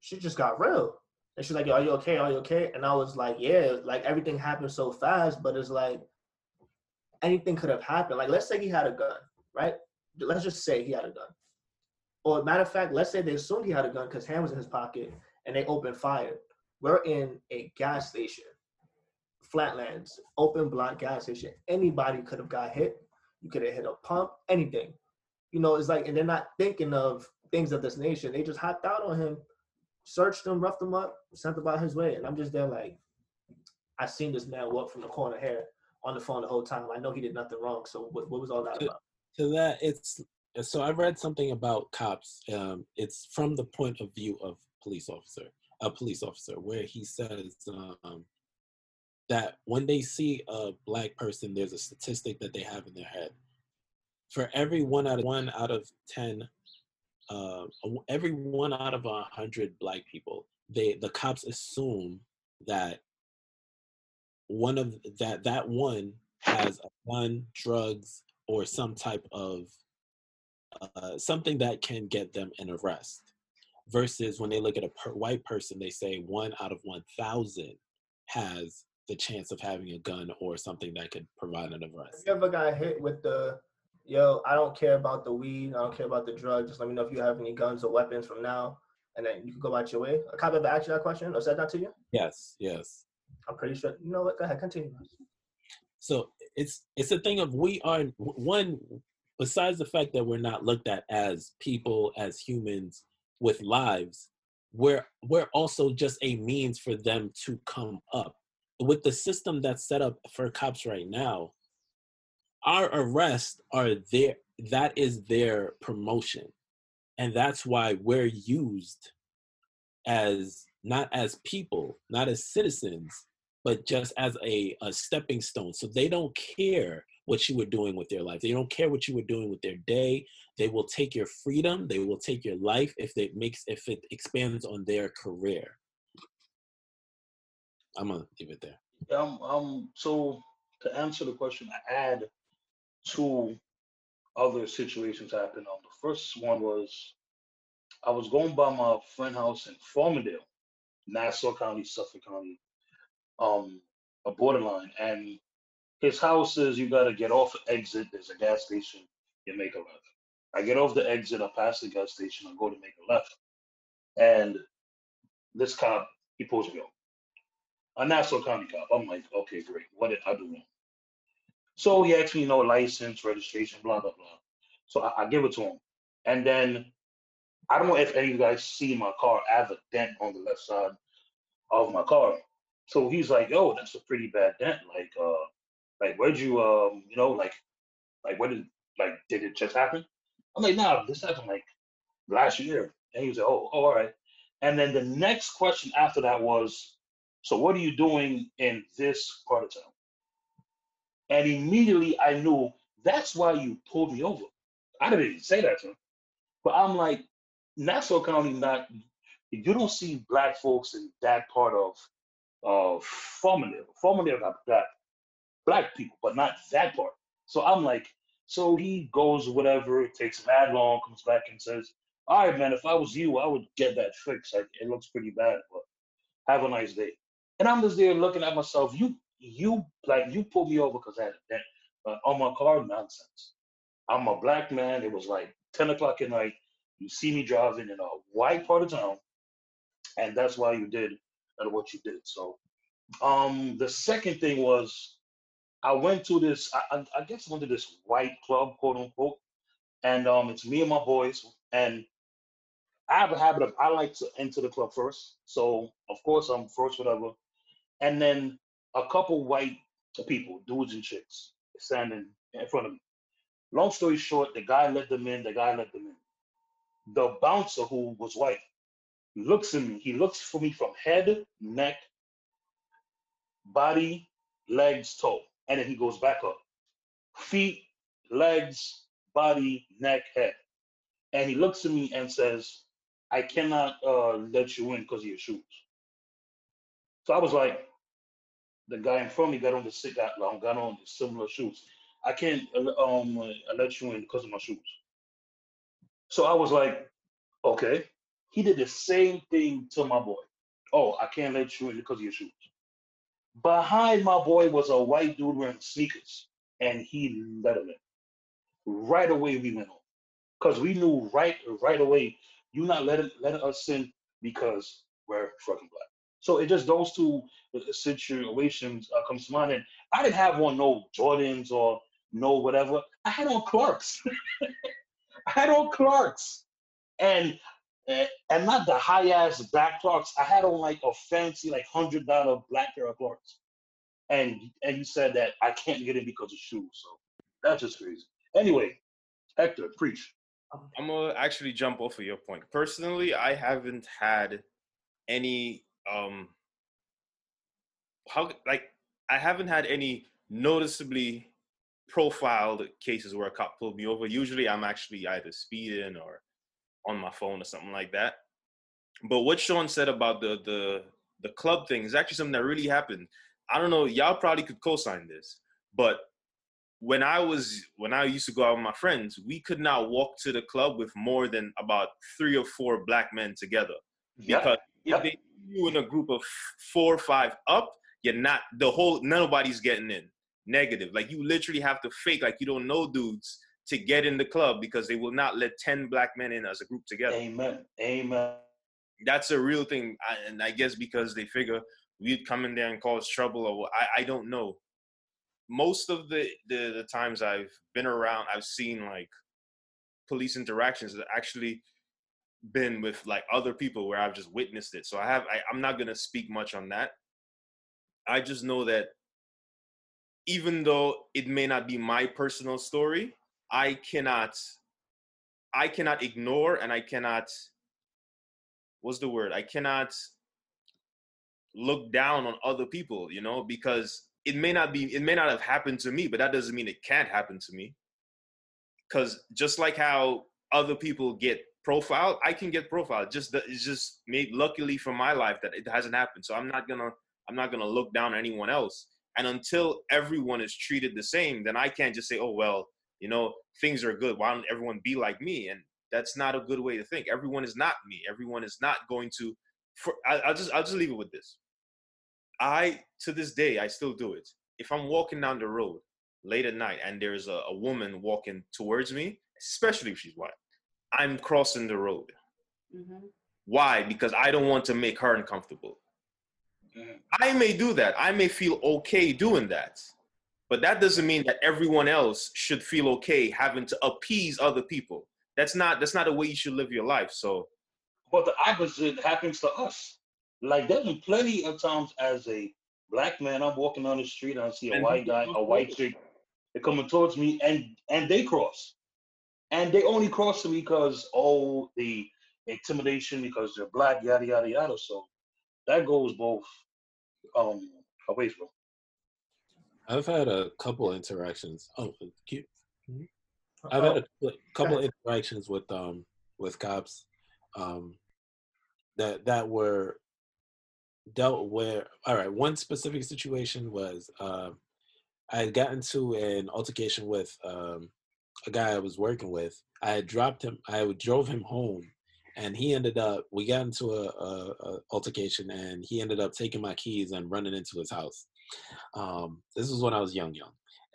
she just got real. And she's like, are you okay? Are you okay? And I was like, yeah. Like, everything happened so fast, but it's like, anything could have happened. Like, let's say he had a gun, right? Let's just say he had a gun. Or, matter of fact, let's say they assumed he had a gun because hand was in his pocket, and they opened fire. We're in a gas station, Flatlands, open block gas station. Anybody could have got hit. You could have hit a pump, anything. It's like, and they're not thinking of things of this nation. They just hopped out on him, searched him, roughed him up, sent him out his way. And I'm just there like, I seen this man walk from the corner here on the phone the whole time. I know he did nothing wrong. So what was all that about? To that, it's So I read something about cops. It's from the point of view of a police officer, where he says that when they see a black person, there's a statistic that they have in their head. For every one out of 10, every 1 out of 100 black people, the cops assume that one has a gun, drugs, or some type of something that can get them an arrest. Versus when they look at a white person, they say 1 out of 1,000 has the chance of having a gun or something that could provide an arrest. Have you ever got hit with the, yo, I don't care about the weed, I don't care about the drug, just let me know if you have any guns or weapons from now, and then you can go out your way? A cop ever asked you that question or said that to you? Yes. I'm pretty sure. You know what? Go ahead, continue. So it's a thing of we are, one, besides the fact that we're not looked at as people, as humans, with lives, we're also just a means for them to come up. With the system that's set up for cops right now, our arrests are there. That is their promotion. And that's why we're used as, not as people, not as citizens, but just as a stepping stone. So they don't care what you were doing with their life. They don't care what you were doing with their day. They will take your freedom. They will take your life if it expands on their career. I'm gonna leave it there. Yeah, so to answer the question, I add 2 other situations happened. The first one was I was going by my friend's house in Farmingdale, Nassau County, Suffolk County, a borderline, and his house is, you gotta get off the exit, there's a gas station, you make a left. I get off the exit, I pass the gas station, I go to make a left. And this cop, he pulls me over. A Nassau County cop. I'm like, okay, great, what did I do wrong? So he asked me, license, registration, blah, blah, blah. So I give it to him. And then, I don't know if any of you guys see my car, I have a dent on the left side of my car. So he's like, yo, that's a pretty bad dent. Like where'd you, did it just happen? I'm like, nah, this happened last year. And he was like, oh, all right. And then the next question after that was, so what are you doing in this part of town? And immediately I knew that's why you pulled me over. I didn't even say that to him. But I'm like, Nassau County, you don't see black folks in that part of Farmingdale. Farmingdale got black people, but not that part. So I'm like, so he goes, whatever, it takes mad long, comes back and says, all right, man, if I was you, I would get that fixed. Like, it looks pretty bad, but have a nice day. And I'm just there looking at myself, you pulled me over because I had a dent on my car, nonsense. I'm a black man, it was 10 o'clock at night, you see me driving in a white part of town, and that's why you did what you did. So the second thing was I went to this, I guess I went to this white club, quote unquote, and it's me and my boys, and I have a habit of, I like to enter the club first, so of course I'm first, whatever, and then a couple white people, dudes and chicks, standing in front of me. Long story short, the guy let them in. The bouncer, who was white, looks at me. He looks for me from head, neck, body, legs, toe. And then he goes back up. Feet, legs, body, neck, head. And he looks at me and says, I cannot let you in because of your shoes. So I was like, the guy in front of me got on the similar shoes. I can't let you in because of my shoes. So I was like, okay. He did the same thing to my boy. Oh, I can't let you in because of your shoes. Behind my boy was a white dude wearing sneakers, and he let him in. Right away, we went home. Because we knew right away, you're not letting us in because we're fucking black. So it just, those 2 situations come to mind. And I didn't have on no Jordans or no whatever. I had on Clarks. And not the high-ass black Clarks. I had on a fancy $100 black pair of Clarks. And you said that I can't get in because of shoes. So that's just crazy. Anyway, Hector, preach. I'm going to actually jump off of your point. Personally, I haven't had any, I haven't had any noticeably profiled cases where a cop pulled me over. Usually I'm actually either speeding or on my phone or something like that. But what Sean said about the club thing is actually something that really happened. I don't know, y'all probably could co-sign this, but when I used to go out with my friends, we could not walk to the club with more than about 3 or 4 black men together. Because if they see you in a group of 4 or 5 up, you're not nobody's getting in. Negative. Like, you literally have to fake like you don't know dudes to get in the club, because they will not let 10 black men in as a group together. Amen. That's a real thing. And I guess because they figure we'd come in there and cause trouble, or I don't know. Most of the times I've been around, I've seen like police interactions that actually been with like other people where I've just witnessed it. So I'm not going to speak much on that. I just know that even though it may not be my personal story, I cannot ignore, and I cannot look down on other people, you know, because it may not have happened to me, but that doesn't mean it can't happen to me. Because just like how other people get profiled, I can get profiled. It's just made luckily for my life that it hasn't happened. So I'm not gonna look down on anyone else. And until everyone is treated the same, then I can't just say, oh, well, you know, things are good. Why don't everyone be like me? And that's not a good way to think. Everyone is not me. Everyone is not going to. I'll just leave it with this. To this day, I still do it. If I'm walking down the road late at night and there's a woman walking towards me, especially if she's white, I'm crossing the road. Mm-hmm. Why? Because I don't want to make her uncomfortable. I may do that. I may feel okay doing that. But that doesn't mean that everyone else should feel okay having to appease other people. That's not the way you should live your life. So, but the opposite happens to us. Like, there's been plenty of times as a black man, I'm walking down the street and I see a white guy, a white chick, they're coming towards me and they cross. And they only cross to me because, oh, the intimidation, because they're black, yada, yada, yada. So that goes both away from. I've had a couple interactions. Oh, cute. I've had a couple interactions with cops that were dealt with. All right, one specific situation was I had gotten into an altercation with a guy I was working with. I had dropped him. I drove him home. And we got into a altercation, and he ended up taking my keys and running into his house. This was when I was young.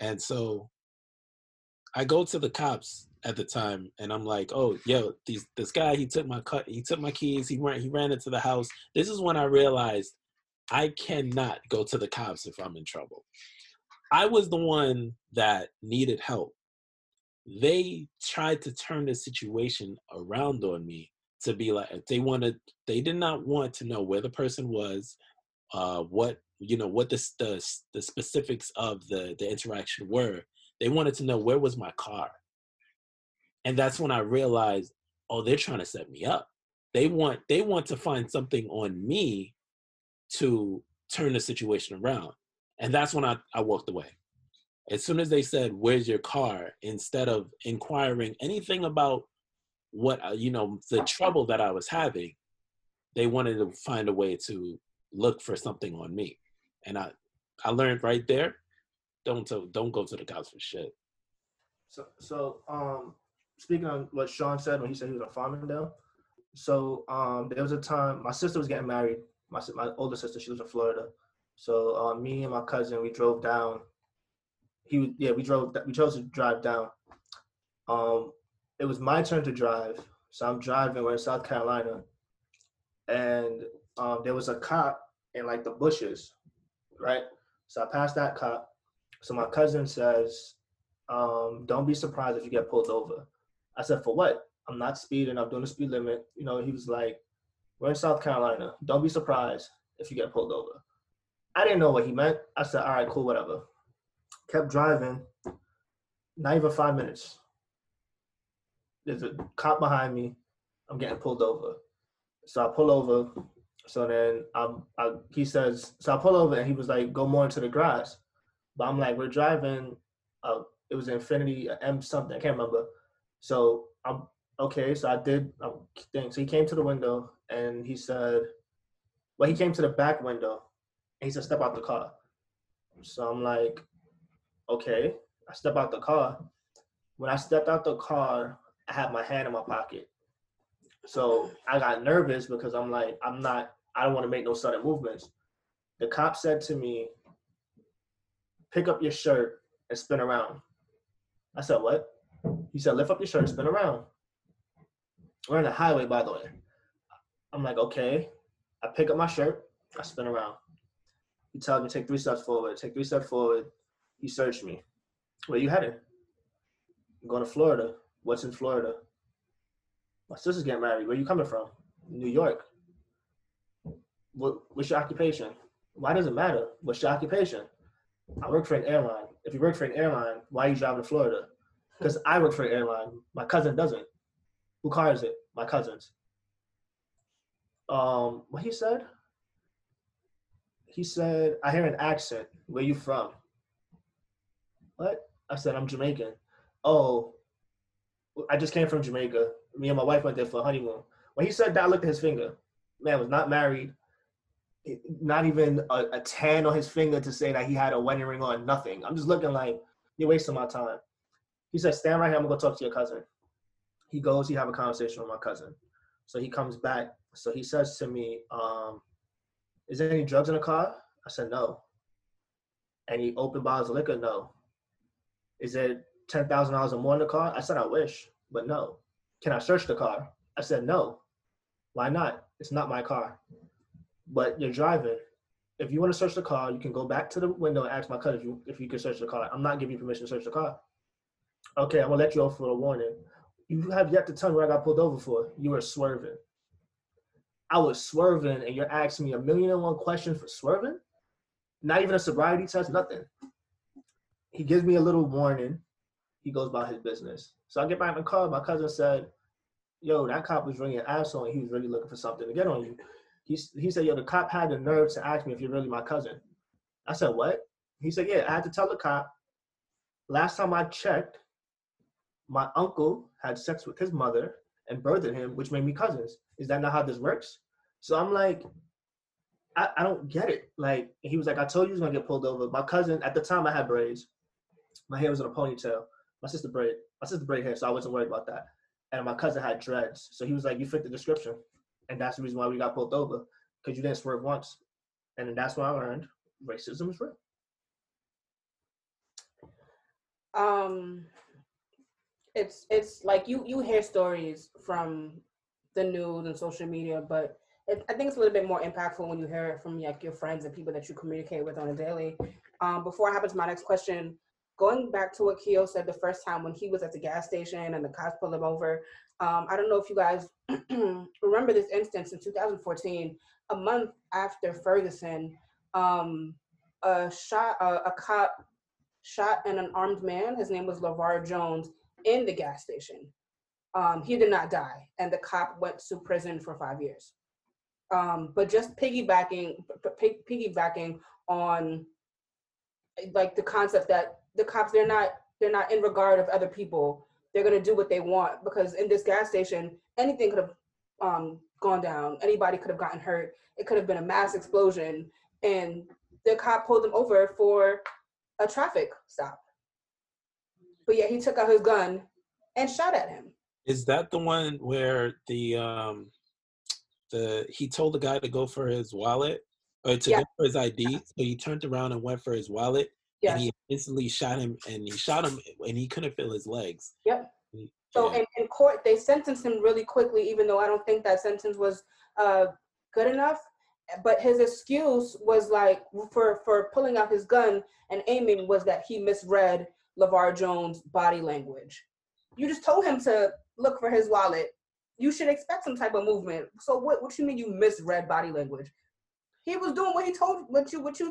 And so I go to the cops at the time, and I'm like, oh, yo, this guy, he took my keys, he ran into the house. This is when I realized I cannot go to the cops if I'm in trouble. I was the one that needed help. They tried to turn the situation around on me. To be like, they did not want to know where the person was, what the specifics of the interaction were. They wanted to know where was my car. And that's when I realized, oh, they're trying to set me up. They want to find something on me to turn the situation around. And that's when I walked away. As soon as they said, where's your car, instead of inquiring anything about what, you know, the trouble that I was having, they wanted to find a way to look for something on me. And I learned right there, don't go to the cops for shit. So speaking on what Sean said, when he said he was at Farmingdale, so there was a time my sister was getting married. My older sister, she was in Florida. So me and my cousin, we drove down. We chose to drive down. It was my turn to drive, so I'm driving. We're in South Carolina, and there was a cop in like the bushes, right? So I passed that cop. So my cousin says, "Don't be surprised if you get pulled over." I said, "For what? I'm not speeding. I'm doing the speed limit." You know, he was like, "We're in South Carolina. Don't be surprised if you get pulled over." I didn't know what he meant. I said, "All right, cool, whatever." Kept driving. Not even 5 minutes. There's a cop behind me. I'm getting pulled over. So I pull over. So then he says, I pull over and he was like, go more into the garage. But I'm like, we're driving. It was an Infinity, an M something. I can't remember. So I'm okay. So I did a thing. So he came to the window and he said, well, he came to the back window and he said, step out the car. So I'm like, okay. I step out the car. When I stepped out the car, I had my hand in my pocket. So I got nervous because I'm like, I don't want to make no sudden movements. The cop said to me, pick up your shirt and spin around. I said, what? He said, lift up your shirt and spin around. We're on the highway, by the way. I'm like, okay. I pick up my shirt, I spin around. He tells me, take 3 steps forward. He searched me. Where you headed? I'm going to Florida. What's in Florida? My sister's getting married. Where you coming from? New York. What's your occupation? Why does it matter? What's your occupation? I work for an airline. If you work for an airline, why are you driving to Florida? Because I work for an airline. My cousin doesn't. Who car is it? My cousin's. What he said? He said, I hear an accent. Where you from? What? I said, I'm Jamaican. Oh, I just came from Jamaica. Me and my wife went there for a honeymoon. When he said that, I looked at his finger. Man was not married. Not even a tan on his finger to say that he had a wedding ring on, nothing. I'm just looking like, you're wasting my time. He said, stand right here. I'm going to go talk to your cousin. He goes, he have a conversation with my cousin. So he comes back. So he says to me, is there any drugs in the car? I said, no. And he opened bottles of liquor? No. Is there $10,000 or more in the car? I said, I wish, but no. Can I search the car? I said, no. Why not? It's not my car. But you're driving. If you want to search the car, you can go back to the window and ask my cousin if you can search the car. I'm not giving you permission to search the car. Okay, I'm going to let you off for a warning. You have yet to tell me what I got pulled over for. You were swerving. I was swerving, and you're asking me 1,000,001 questions for swerving? Not even a sobriety test, nothing. He gives me a little warning. He goes about his business. So I get back in the car. My cousin said, yo, that cop was really an asshole, and he was really looking for something to get on you. He said, yo, the cop had the nerve to ask me if you're really my cousin. I said, what? He said, yeah, I had to tell the cop. Last time I checked, my uncle had sex with his mother and birthed him, which made me cousins. Is that not how this works? So I'm like, I don't get it. Like, he was like, I told you he was going to get pulled over. My cousin, at the time I had braids. My hair was in a ponytail. My sister braided hair, so I wasn't worried about that. And my cousin had dreads. So he was like, you fit the description. And that's the reason why we got pulled over, because you didn't swerve once. And then that's when I learned racism is real. It's like you hear stories from the news and social media, but I think it's a little bit more impactful when you hear it from like your friends and people that you communicate with on a daily. Before I hop into my next question, going back to what Keo said the first time when he was at the gas station and the cops pulled him over, I don't know if you guys remember this instance in 2014, a month after Ferguson, a cop shot an armed man. His name was LeVar Jones in the gas station. He did not die, and the cop went to prison for 5 years. But just piggybacking on like the concept that the cops, they're not in regard of other people. They're going to do what they want, because in this gas station, anything could have gone down. Anybody could have gotten hurt. It could have been a mass explosion. And the cop pulled him over for a traffic stop. But yeah, he took out his gun and shot at him. Is that the one where he told the guy to go for his wallet or to go for his ID? Yeah. So he turned around and went for his wallet. Yes. And he instantly shot him, and he couldn't feel his legs. Yep. So in court, they sentenced him really quickly, even though I don't think that sentence was good enough. But his excuse was like for pulling out his gun and aiming was that he misread LeVar Jones' body language. You just told him to look for his wallet. You should expect some type of movement. So what you mean you misread body language? He was doing what you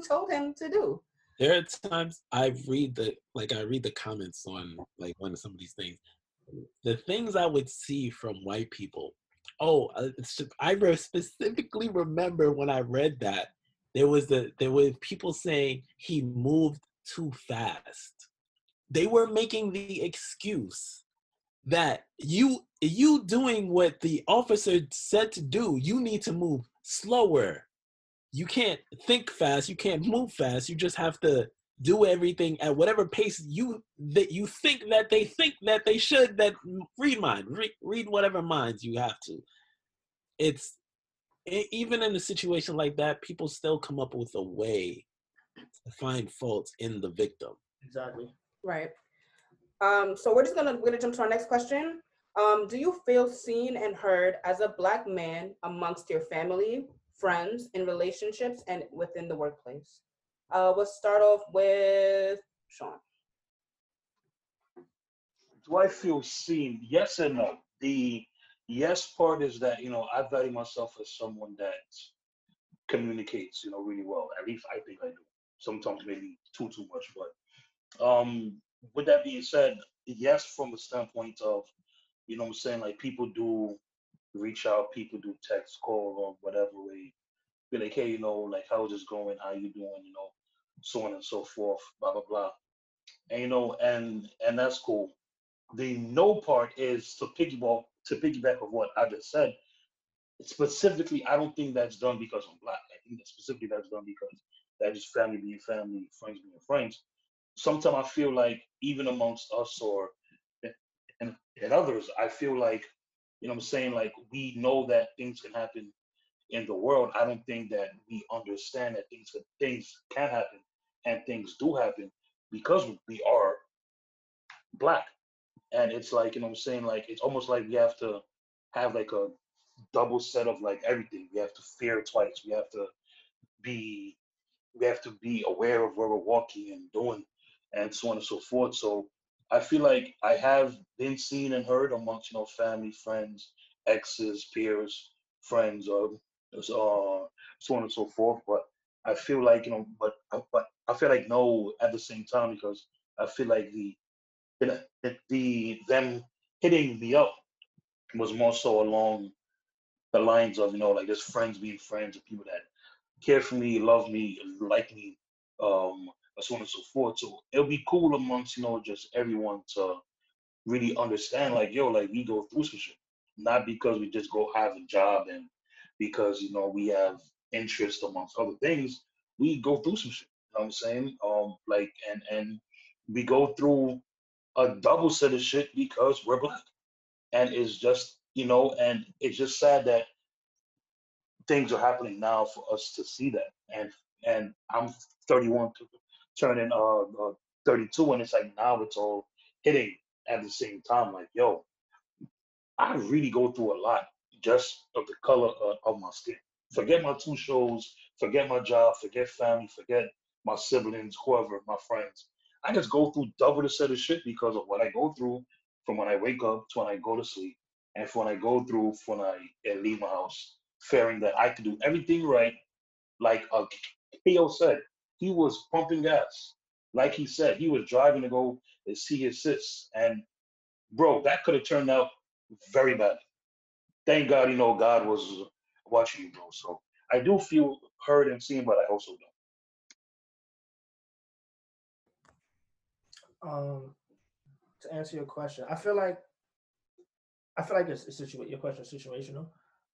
told him to do. There are times I read the comments on like one of some of these things, the things I would see from white people. Oh, I specifically remember when I read that there were people saying he moved too fast. They were making the excuse that you doing what the officer said to do, you need to move slower. You can't think fast. You can't move fast. You just have to do everything at whatever pace you think that they should. That read whatever minds you have to. Even in a situation like that, people still come up with a way to find fault in the victim. Exactly. Right. So we're gonna jump to our next question. Do you feel seen and heard as a Black man amongst your family, friends, in relationships, and within the workplace? We'll start off with Sean. Do I feel seen? Yes and no. The yes part is that, I value myself as someone that communicates, really well. At least I think I do. Sometimes maybe too much, but with that being said, yes, from the standpoint of, people do reach out, people do text, call, or whatever way. Be like, hey, how's this going? How you doing? So on and so forth, blah, blah, blah. And, and that's cool. The no part is to piggyback of what I just said. Specifically, I don't think that's done because I'm Black. I think that specifically that's done because that's just family being family, friends being friends. Sometimes I feel like even amongst us or and others, I feel like, we know that things can happen in the world. I don't think that we understand that things can happen and things do happen because we are Black. And it's like, it's almost like we have to have like a double set of like everything. We have to fear twice. We have to be aware of where we're walking and doing and so on and so forth. So I feel like I have been seen and heard amongst, family, friends, exes, peers, friends, so on and so forth. But I feel like, but I feel like no at the same time, because I feel like them hitting me up was more so along the lines of, just friends being friends and people that care for me, love me, like me, so on and so forth. So it'll be cool amongst, just everyone to really understand, we go through some shit. Not because we just go have a job and because, we have interest amongst other things, we go through some shit, you know what I'm saying? And we go through a double set of shit because we're Black. And it's just, and it's just sad that things are happening now for us to see that. And I'm 31, turning 32, and it's like now it's all hitting at the same time. Like, yo, I really go through a lot just of the color of my skin. Forget my two shows, forget my job, forget family, forget my siblings, whoever, my friends. I just go through double the set of shit because of what I go through from when I wake up to when I go to sleep and from when I go through from when I leave my house, fearing that I could do everything right. Like Akio said, he was pumping gas. Like he said, he was driving to go and see his sis. And, bro, that could have turned out very bad. Thank God, God was watching you, bro. So I do feel heard and seen, but I also don't. To answer your question, I feel like your question is situational,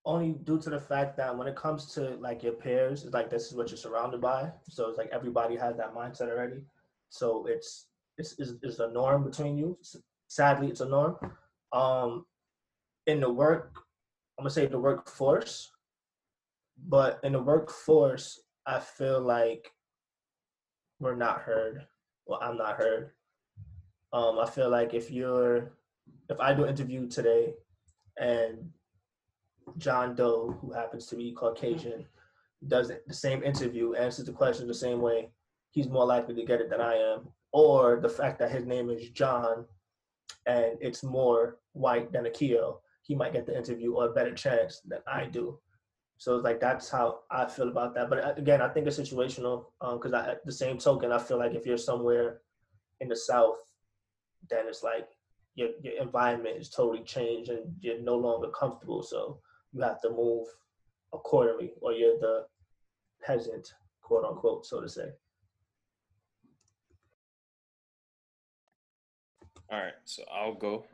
only due to the fact that when it comes to like your peers, it's like this is what you're surrounded by. So it's like everybody has that mindset already. So it's a norm between you. Sadly, it's a norm. In the work, I'm gonna say the workforce, but in the workforce, I feel like we're not heard. Well, I'm not heard. I feel like if I do an interview today and John Doe, who happens to be Caucasian, does the same interview, answers the question the same way, he's more likely to get it than I am. Or the fact that his name is John and it's more white than Akio, he might get the interview or a better chance than I do. So it's like, that's how I feel about that. But again, I think it's situational because at the same token, I feel like if you're somewhere in the South, then it's like your environment is totally changed and you're no longer comfortable. So you have to move accordingly, or you're the peasant, quote unquote, so to say. All right, so I'll go.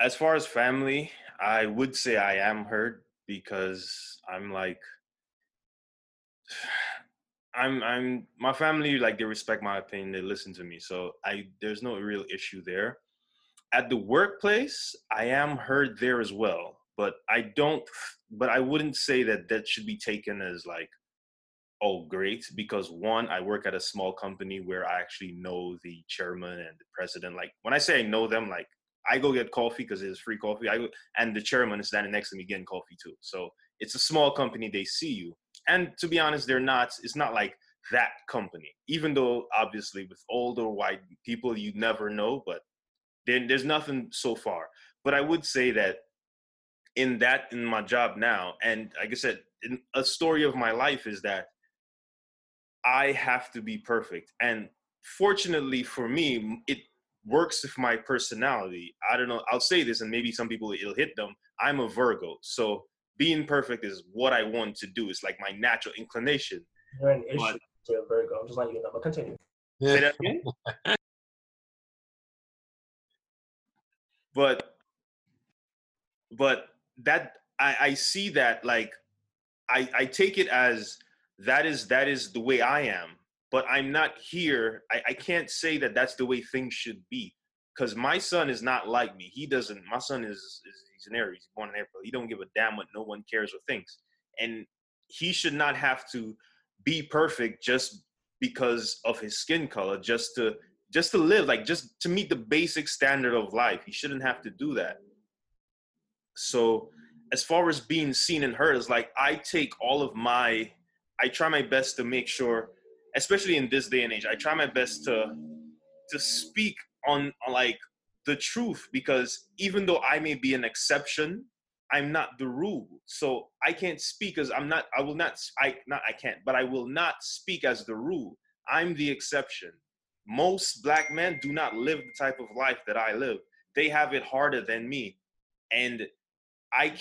As far as family, I would say I am hurt because I'm like, I'm my family, like, they respect my opinion, they listen to me, so there's no real issue there. At the workplace, I am hurt there as well, but I wouldn't say that should be taken as like, oh, great, because one, I work at a small company where I actually know the chairman and the president. Like, when I say I know them, like, I go get coffee because there's free coffee. And the chairman is standing next to me getting coffee too. So it's a small company, they see you. And to be honest, it's not like that company, even though obviously with older white people, you never know, but then there's nothing so far. But I would say that in my job now, and like I said, a story of my life is that I have to be perfect. And fortunately for me, it works with my personality. I don't know, I'll say this and maybe some people, it'll hit them. I'm a Virgo, so being perfect is what I want to do. It's like my natural inclination. You're an issue to a Virgo. I'm just letting you know, but continue. Say that again? But that I see that, like, I take it as that is the way I am, but I'm not here. I can't say that that's the way things should be, because my son is not like me. He doesn't. My son is he's an Aries, born in April. He don't give a damn what no one cares or thinks, and he should not have to be perfect just because of his skin color, just to live, like, just to meet the basic standard of life. He shouldn't have to do that. So as far as being seen and heard, it's like I try my best to make sure, especially in this day and age, I try my best to speak on, like, the truth, because even though I may be an exception, I'm not the rule. So I can't speak as I will not speak as the rule. I'm the exception. Most black men do not live the type of life that I live. They have it harder than me. And I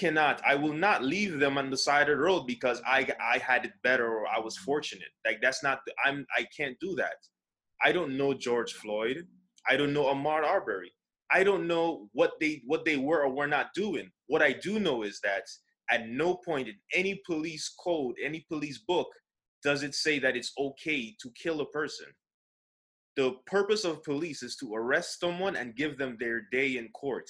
will not leave them on the side of the road because I had it better or I was fortunate. Like, that's not, I can't do that. I don't know George Floyd. I don't know Ahmaud Arbery. I don't know what they were or were not doing. What I do know is that at no point in any police code, any police book, does it say that it's okay to kill a person. The purpose of police is to arrest someone and give them their day in court.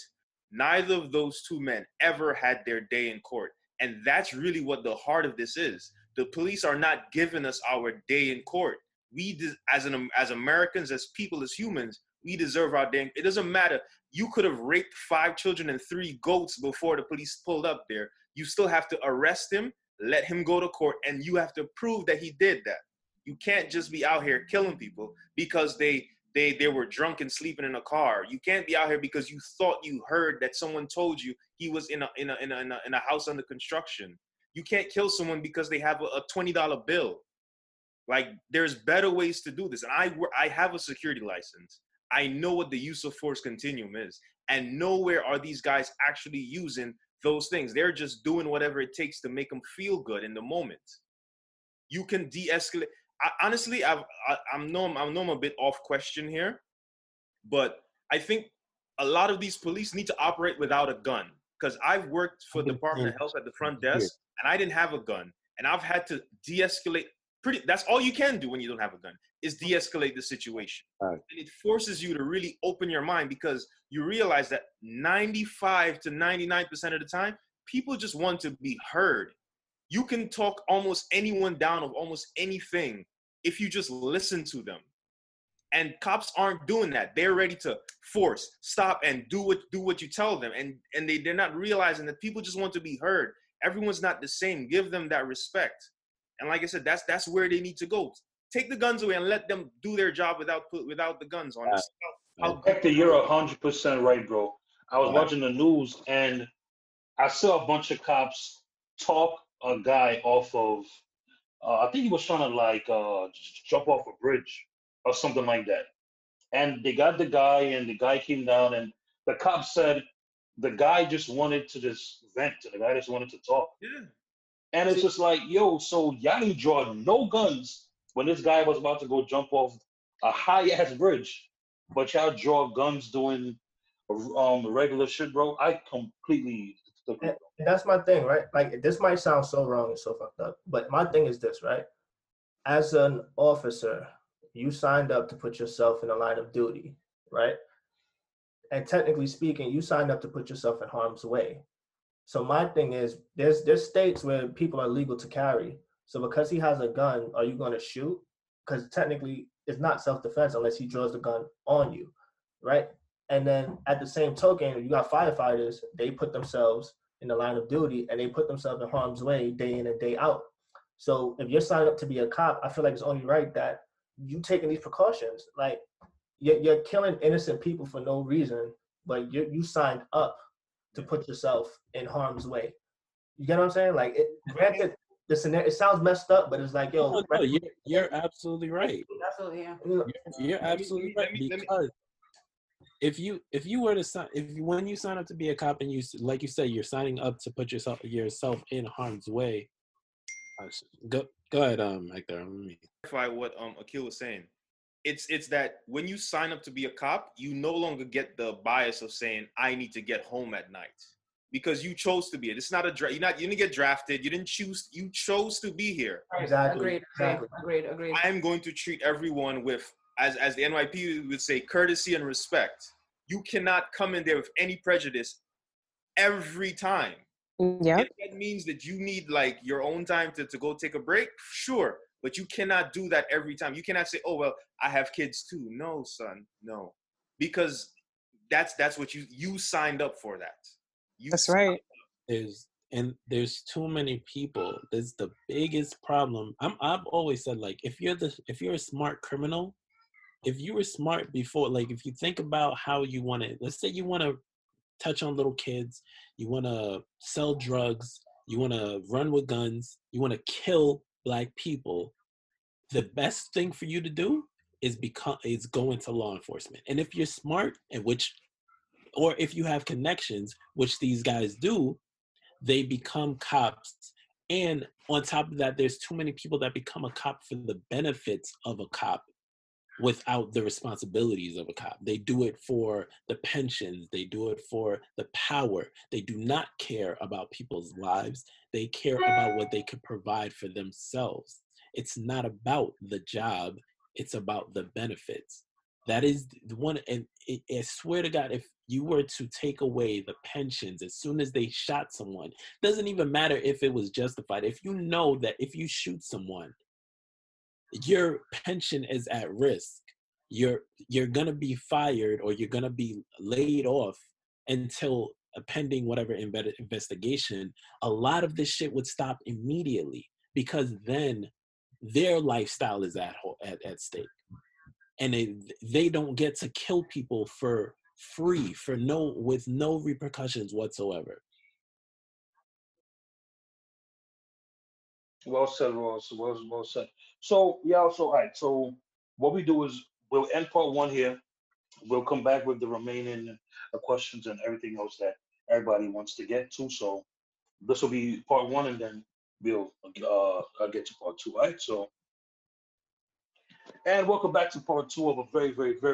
Neither of those two men ever had their day in court. And that's really what the heart of this is. The police are not giving us our day in court. We, as Americans, as people, as humans, we deserve our day. It doesn't matter. You could have raped 5 children and 3 goats before the police pulled up there. You still have to arrest him, let him go to court, and you have to prove that he did that. You can't just be out here killing people because they were drunk and sleeping in a car. You can't be out here because you thought you heard that someone told you he was in a house under construction. You can't kill someone because they have a $20 bill. Like, there's better ways to do this. And I have a security license. I know what the use of force continuum is. And nowhere are these guys actually using those things. They're just doing whatever it takes to make them feel good in the moment. You can de-escalate. Honestly, I know I'm a bit off question here, but I think a lot of these police need to operate without a gun, because I've worked for the Department of Health at the front desk, and I didn't have a gun, and I've had to de-escalate. That's all you can do when you don't have a gun, is de-escalate the situation. Right. And it forces you to really open your mind, because you realize that 95 to 99% of the time, people just want to be heard. You can talk almost anyone down of almost anything if you just listen to them. And cops aren't doing that. They're ready to force, stop, and do what you tell them. And they're not realizing that people just want to be heard. Everyone's not the same. Give them that respect. And like I said, that's where they need to go. Take the guns away and let them do their job without the guns on. Hector, you're 100% right, bro. I was watching the news and I saw a bunch of cops talk a guy off of, I think he was trying to jump off a bridge or something like that. And they got the guy, and the guy came down, and the cop said the guy just wanted to just vent, and the guy just wanted to talk. Yeah. And it's just like, yo, so y'all didn't draw no guns when this guy was about to go jump off a high-ass bridge, but y'all draw guns doing regular shit, bro. I completely... And that's my thing, right? Like, this might sound so wrong and so fucked up, but my thing is this, right? As an officer, you signed up to put yourself in the line of duty, right? And technically speaking, you signed up to put yourself in harm's way. So my thing is, there's states where people are legal to carry. So because he has a gun, are you going to shoot? Because technically, it's not self-defense unless he draws the gun on you, right? And then at the same token, you got firefighters, they put themselves in the line of duty and they put themselves in harm's way day in and day out. So if you're signed up to be a cop, I feel like it's only right that you taking these precautions. Like, you're killing innocent people for no reason, but you signed up to put yourself in harm's way. You get what I'm saying? Like, granted, the scenario, it sounds messed up, but it's like, yo. No, you're absolutely right. Absolutely, yeah. You're absolutely right, because if you were to sign, when you sign up to be a cop and you, like you said, you're signing up to put yourself in harm's way. Go ahead, Hector. Let me clarify what Akil was saying. It's that when you sign up to be a cop, you no longer get the bias of saying I need to get home at night because you chose to be it. It's not a draft. You didn't get drafted. You didn't choose. You chose to be here. Exactly. Agreed. I am going to treat everyone with, as the NYPD would say, courtesy and respect. You cannot come in there with any prejudice every time. Yeah. If that means that you need like your own time to go take a break, sure. But you cannot do that every time. You cannot say, oh, well, I have kids too. No, son, no. Because that's what you signed up for that. That's right. There's too many people. That's the biggest problem. I've always said, like, if you're a smart criminal, if you were smart before, like if you think about how you want to, let's say you want to touch on little kids, you want to sell drugs, you want to run with guns, you want to kill black people, the best thing for you to do is go into law enforcement. And if you're smart, or if you have connections, which these guys do, they become cops. And on top of that, there's too many people that become a cop for the benefits of a cop, without the responsibilities of a cop. They do it for the pensions. They do it for the power. They do not care about people's lives. They care about what they can provide for themselves. It's not about the job. It's about the benefits. That is the one. And I swear to God, if you were to take away the pensions as soon as they shot someone, doesn't even matter if it was justified. If you know that if you shoot someone, your pension is at risk. You're going to be fired or you're going to be laid off until pending whatever investigation. A lot of this shit would stop immediately because then their lifestyle is at stake. And they don't get to kill people for free, with no repercussions whatsoever. Well said, Ross. Well said. So, yeah, so all right. So what we do is we'll end part one here. We'll come back with the remaining questions and everything else that everybody wants to get to. So this will be part one, and then we'll get to part two, all right? So, and welcome back to part two of a very, very, very